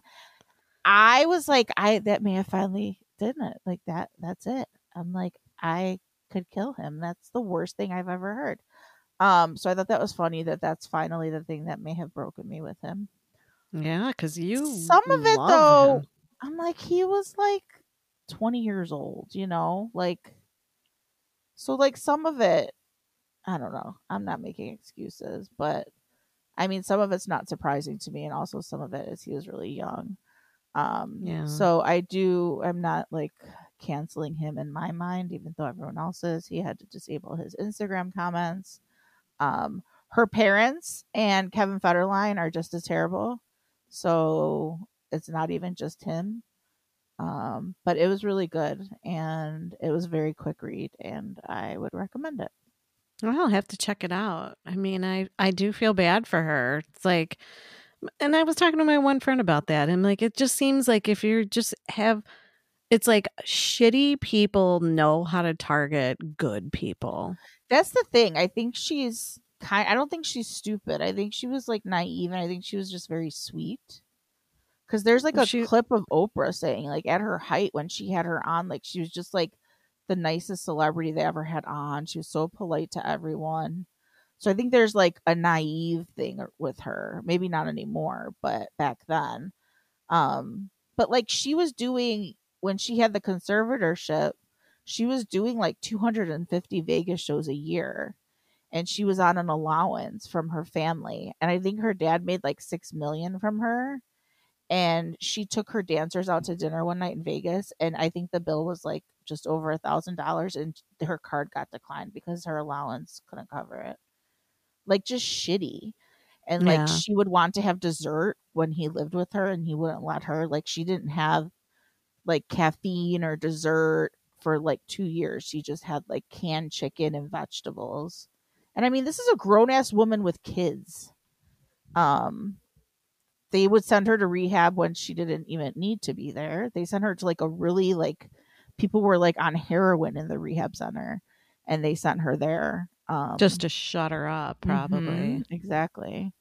I was like, I that may have finally done it. Like that. That's it. I'm like, I could kill him. That's the worst thing I've ever heard. Um. So I thought that was funny that that's finally the thing that may have broken me with him. Yeah, because you some of it though. Him. I'm like, he was like twenty years old, you know, like, so like some of it, I don't know, I'm not making excuses, but I mean, some of it's not surprising to me, and also some of it is he was really young. Um yeah. So I do, I'm not like canceling him in my mind, even though everyone else is. He had to disable his Instagram comments. Um her parents and Kevin Federline are just as terrible, so it's not even just him. Um, but it was really good, and it was a very quick read, and I would recommend it. Well, I'll have to check it out. I mean, I, I do feel bad for her. It's like, and I was talking to my one friend about that. And like, it just seems like if you're just have, it's like shitty people know how to target good people. That's the thing. I think she's kind, I don't think she's stupid. I think she was like naive, and I think she was just very sweet. Because there's like a she, clip of Oprah saying like at her height when she had her on, like she was just like the nicest celebrity they ever had on. She was so polite to everyone. So I think there's like a naive thing with her. Maybe not anymore, but back then. Um, but like she was doing, when she had the conservatorship, she was doing like two hundred fifty Vegas shows a year. And she was on an allowance from her family. And I think her dad made like six million dollars from her. And she took her dancers out to dinner one night in Vegas. And I think the bill was like just over a thousand dollars. And her card got declined because her allowance couldn't cover it. Like just shitty. And like yeah. she would want to have dessert when he lived with her, and he wouldn't let her. Like she didn't have like caffeine or dessert for like two years. She just had like canned chicken and vegetables. And I mean, this is a grown ass woman with kids. Um, they would send her to rehab when she didn't even need to be there. They sent her to like a really like people were like on heroin in the rehab center, and they sent her there. Um, just to shut her up, probably. Mm-hmm, exactly.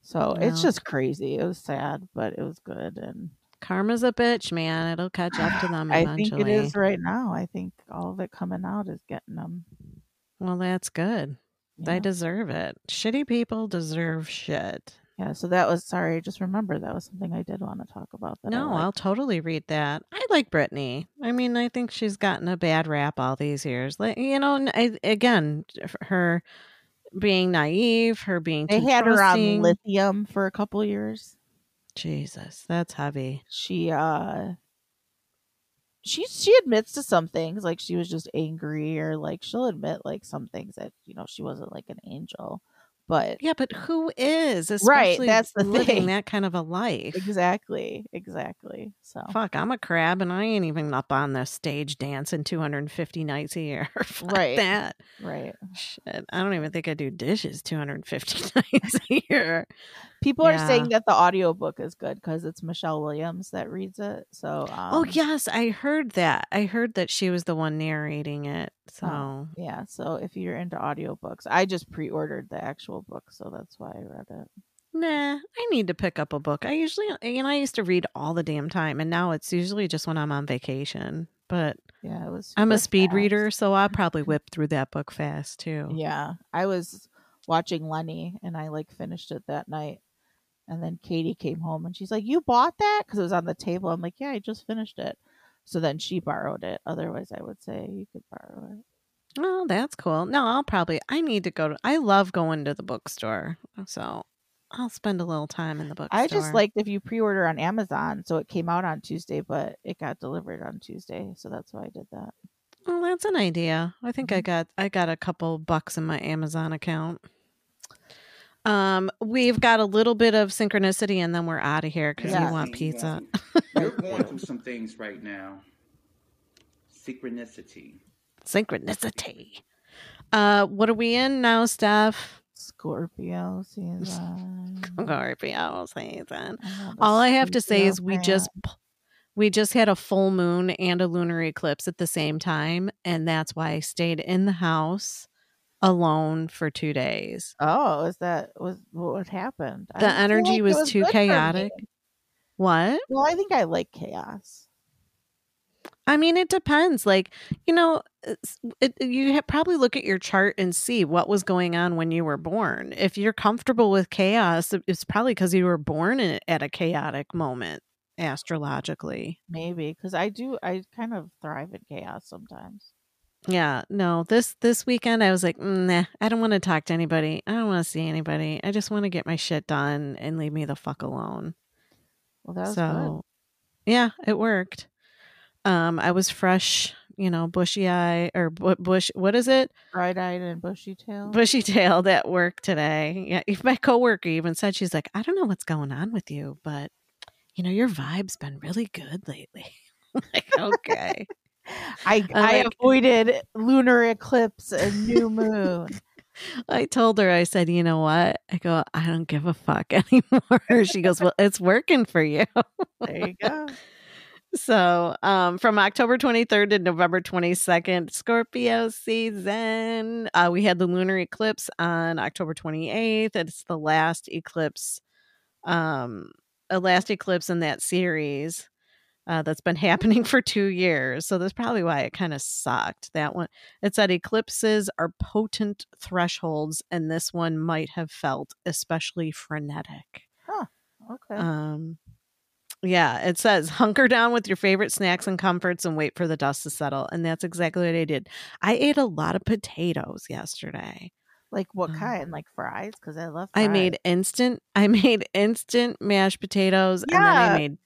So yeah. It's just crazy. It was sad, but it was good. And karma's a bitch, man. It'll catch up to them eventually. I think it is right now. I think all of it coming out is getting them. Well, that's good. Yeah. They deserve it. Shitty people deserve shit. Yeah, so that was, sorry, I just remember that was something I did want to talk about. No, I'll totally read that. I like Brittany. I mean, I think she's gotten a bad rap all these years. Like, you know, I, again, her being naive, her being too trusting. They had her on lithium for a couple years. Jesus, that's heavy. She, uh, she, she admits to some things, like she was just angry, or like she'll admit like some things that, you know, she wasn't like an angel. But yeah, but who is, especially right, that's the living thing. That kind of a life? Exactly, exactly. So fuck, I'm a crab, and I ain't even up on the stage dancing two hundred fifty nights a year. Fuck right, that right. Shit, I don't even think I do dishes two hundred fifty nights a year. People yeah. are saying that the audiobook is good because it's Michelle Williams that reads it. So um, oh yes, I heard that. I heard that she was the one narrating it. So um, yeah, so if you're into audiobooks, I just pre-ordered the actual book, so that's why I read it. Nah, I need to pick up a book. I usually, you know, I used to read all the damn time, and now it's usually just when I'm on vacation. But yeah, it was. I'm a speed fast. reader, so I'll probably whip through that book fast too. Yeah, I was watching Lenny, and I like finished it that night. And then Katie came home and she's like, "You bought that?" Because it was on the table. I'm like, "Yeah, I just finished it." So then she borrowed it. Otherwise, I would say you could borrow it. Oh, that's cool. No, I'll probably, I need to go to, I love going to the bookstore. So I'll spend a little time in the bookstore. I just liked if you pre-order on Amazon. So it came out on Tuesday, but it got delivered on Tuesday. So that's why I did that. Oh, that's an idea. I think mm-hmm. I got, I got a couple bucks in my Amazon account. Um, we've got a little bit of synchronicity, and then we're out of here because yeah. you want pizza. You're going through some things right now. Synchronicity. Synchronicity. Uh, what are we in now, Steph? Scorpio season. Scorpio season. I All I have Scorpio to say is we just we just had a full moon and a lunar eclipse at the same time, and that's why I stayed in the house. Alone for two days. Oh, is that was what happened? The energy was, was too chaotic. What? Well, I think I like chaos. I mean, it depends. Like, you know, it, you probably look at your chart and see what was going on when you were born. If you're comfortable with chaos, it's probably because you were born in, at a chaotic moment astrologically. Maybe because I do. I kind of thrive in chaos sometimes. Yeah, no, this this weekend I was like, nah, I don't want to talk to anybody. I don't want to see anybody. I just want to get my shit done and leave me the fuck alone. Well, that was so good. Yeah, it worked. Um, I was fresh, you know, bushy eye or bu- bush. What is it? Bright eyed and bushy tail. Bushy tailed at work today. Yeah, if my coworker even said, she's like, I don't know what's going on with you, but you know, your vibe's been really good lately. Like, okay. I, I avoided lunar eclipse and new moon. I told her, I said, you know what? I go, I don't give a fuck anymore. She goes, well, it's working for you. There you go. So um, from October twenty-third to November twenty-second, Scorpio season, uh, we had the lunar eclipse on October twenty-eighth. It's the last eclipse, um, a last eclipse in that series uh, that's been happening for two years. So that's probably why it kind of sucked. That one, it said eclipses are potent thresholds, and this one might have felt especially frenetic. Huh. Okay. Um. Yeah, it says hunker down with your favorite snacks and comforts and wait for the dust to settle. And that's exactly what I did. I ate a lot of potatoes yesterday. Like what um, kind? Like fries? Because I love fries. I made instant I made instant mashed potatoes. Yeah. And then I made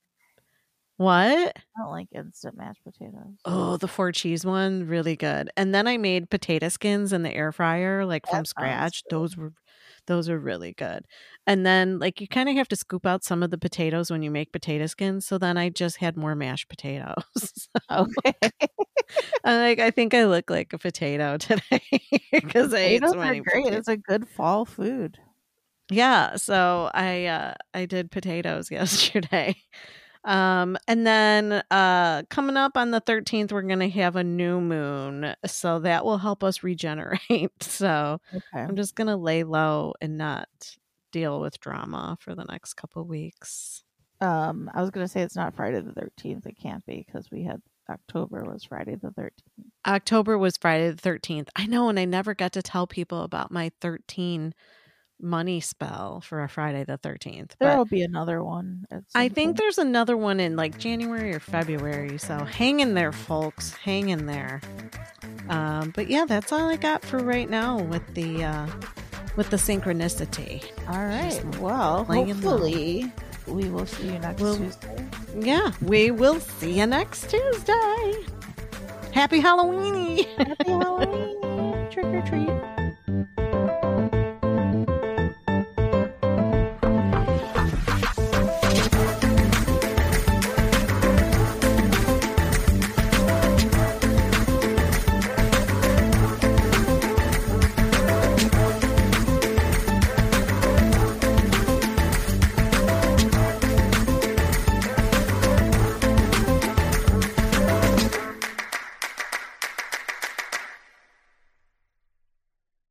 what? I don't like instant mashed potatoes. Oh, the four cheese one, really good. And then I made potato skins in the air fryer, like that from scratch. Good. Those were Those are really good. And then like you kind of have to scoop out some of the potatoes when you make potato skins. So then I just had more mashed potatoes. So, okay. I'm like, I think I look like a potato today because I ate so many. Potatoes are great. Potatoes. It's a good fall food. Yeah. So I uh, I did potatoes yesterday. Um, and then uh, coming up on the thirteenth, we're going to have a new moon. So that will help us regenerate. So okay. I'm just going to lay low and not deal with drama for the next couple of weeks. Um, I was going to say it's not Friday the thirteenth. It can't be because we had October was Friday the thirteenth. October was Friday the thirteenth. I know. And I never got to tell people about my thirteen money spell for a Friday the thirteenth. There will be another one. I think there's another one in like January or February. So hang in there, folks. Hang in there. Um, but yeah, that's all I got for right now with the uh, with the synchronicity. All right. Well, hopefully we will see you next we'll, Tuesday. Yeah, we will see you next Tuesday. Happy Halloween-y. Happy Halloween. Trick or treat.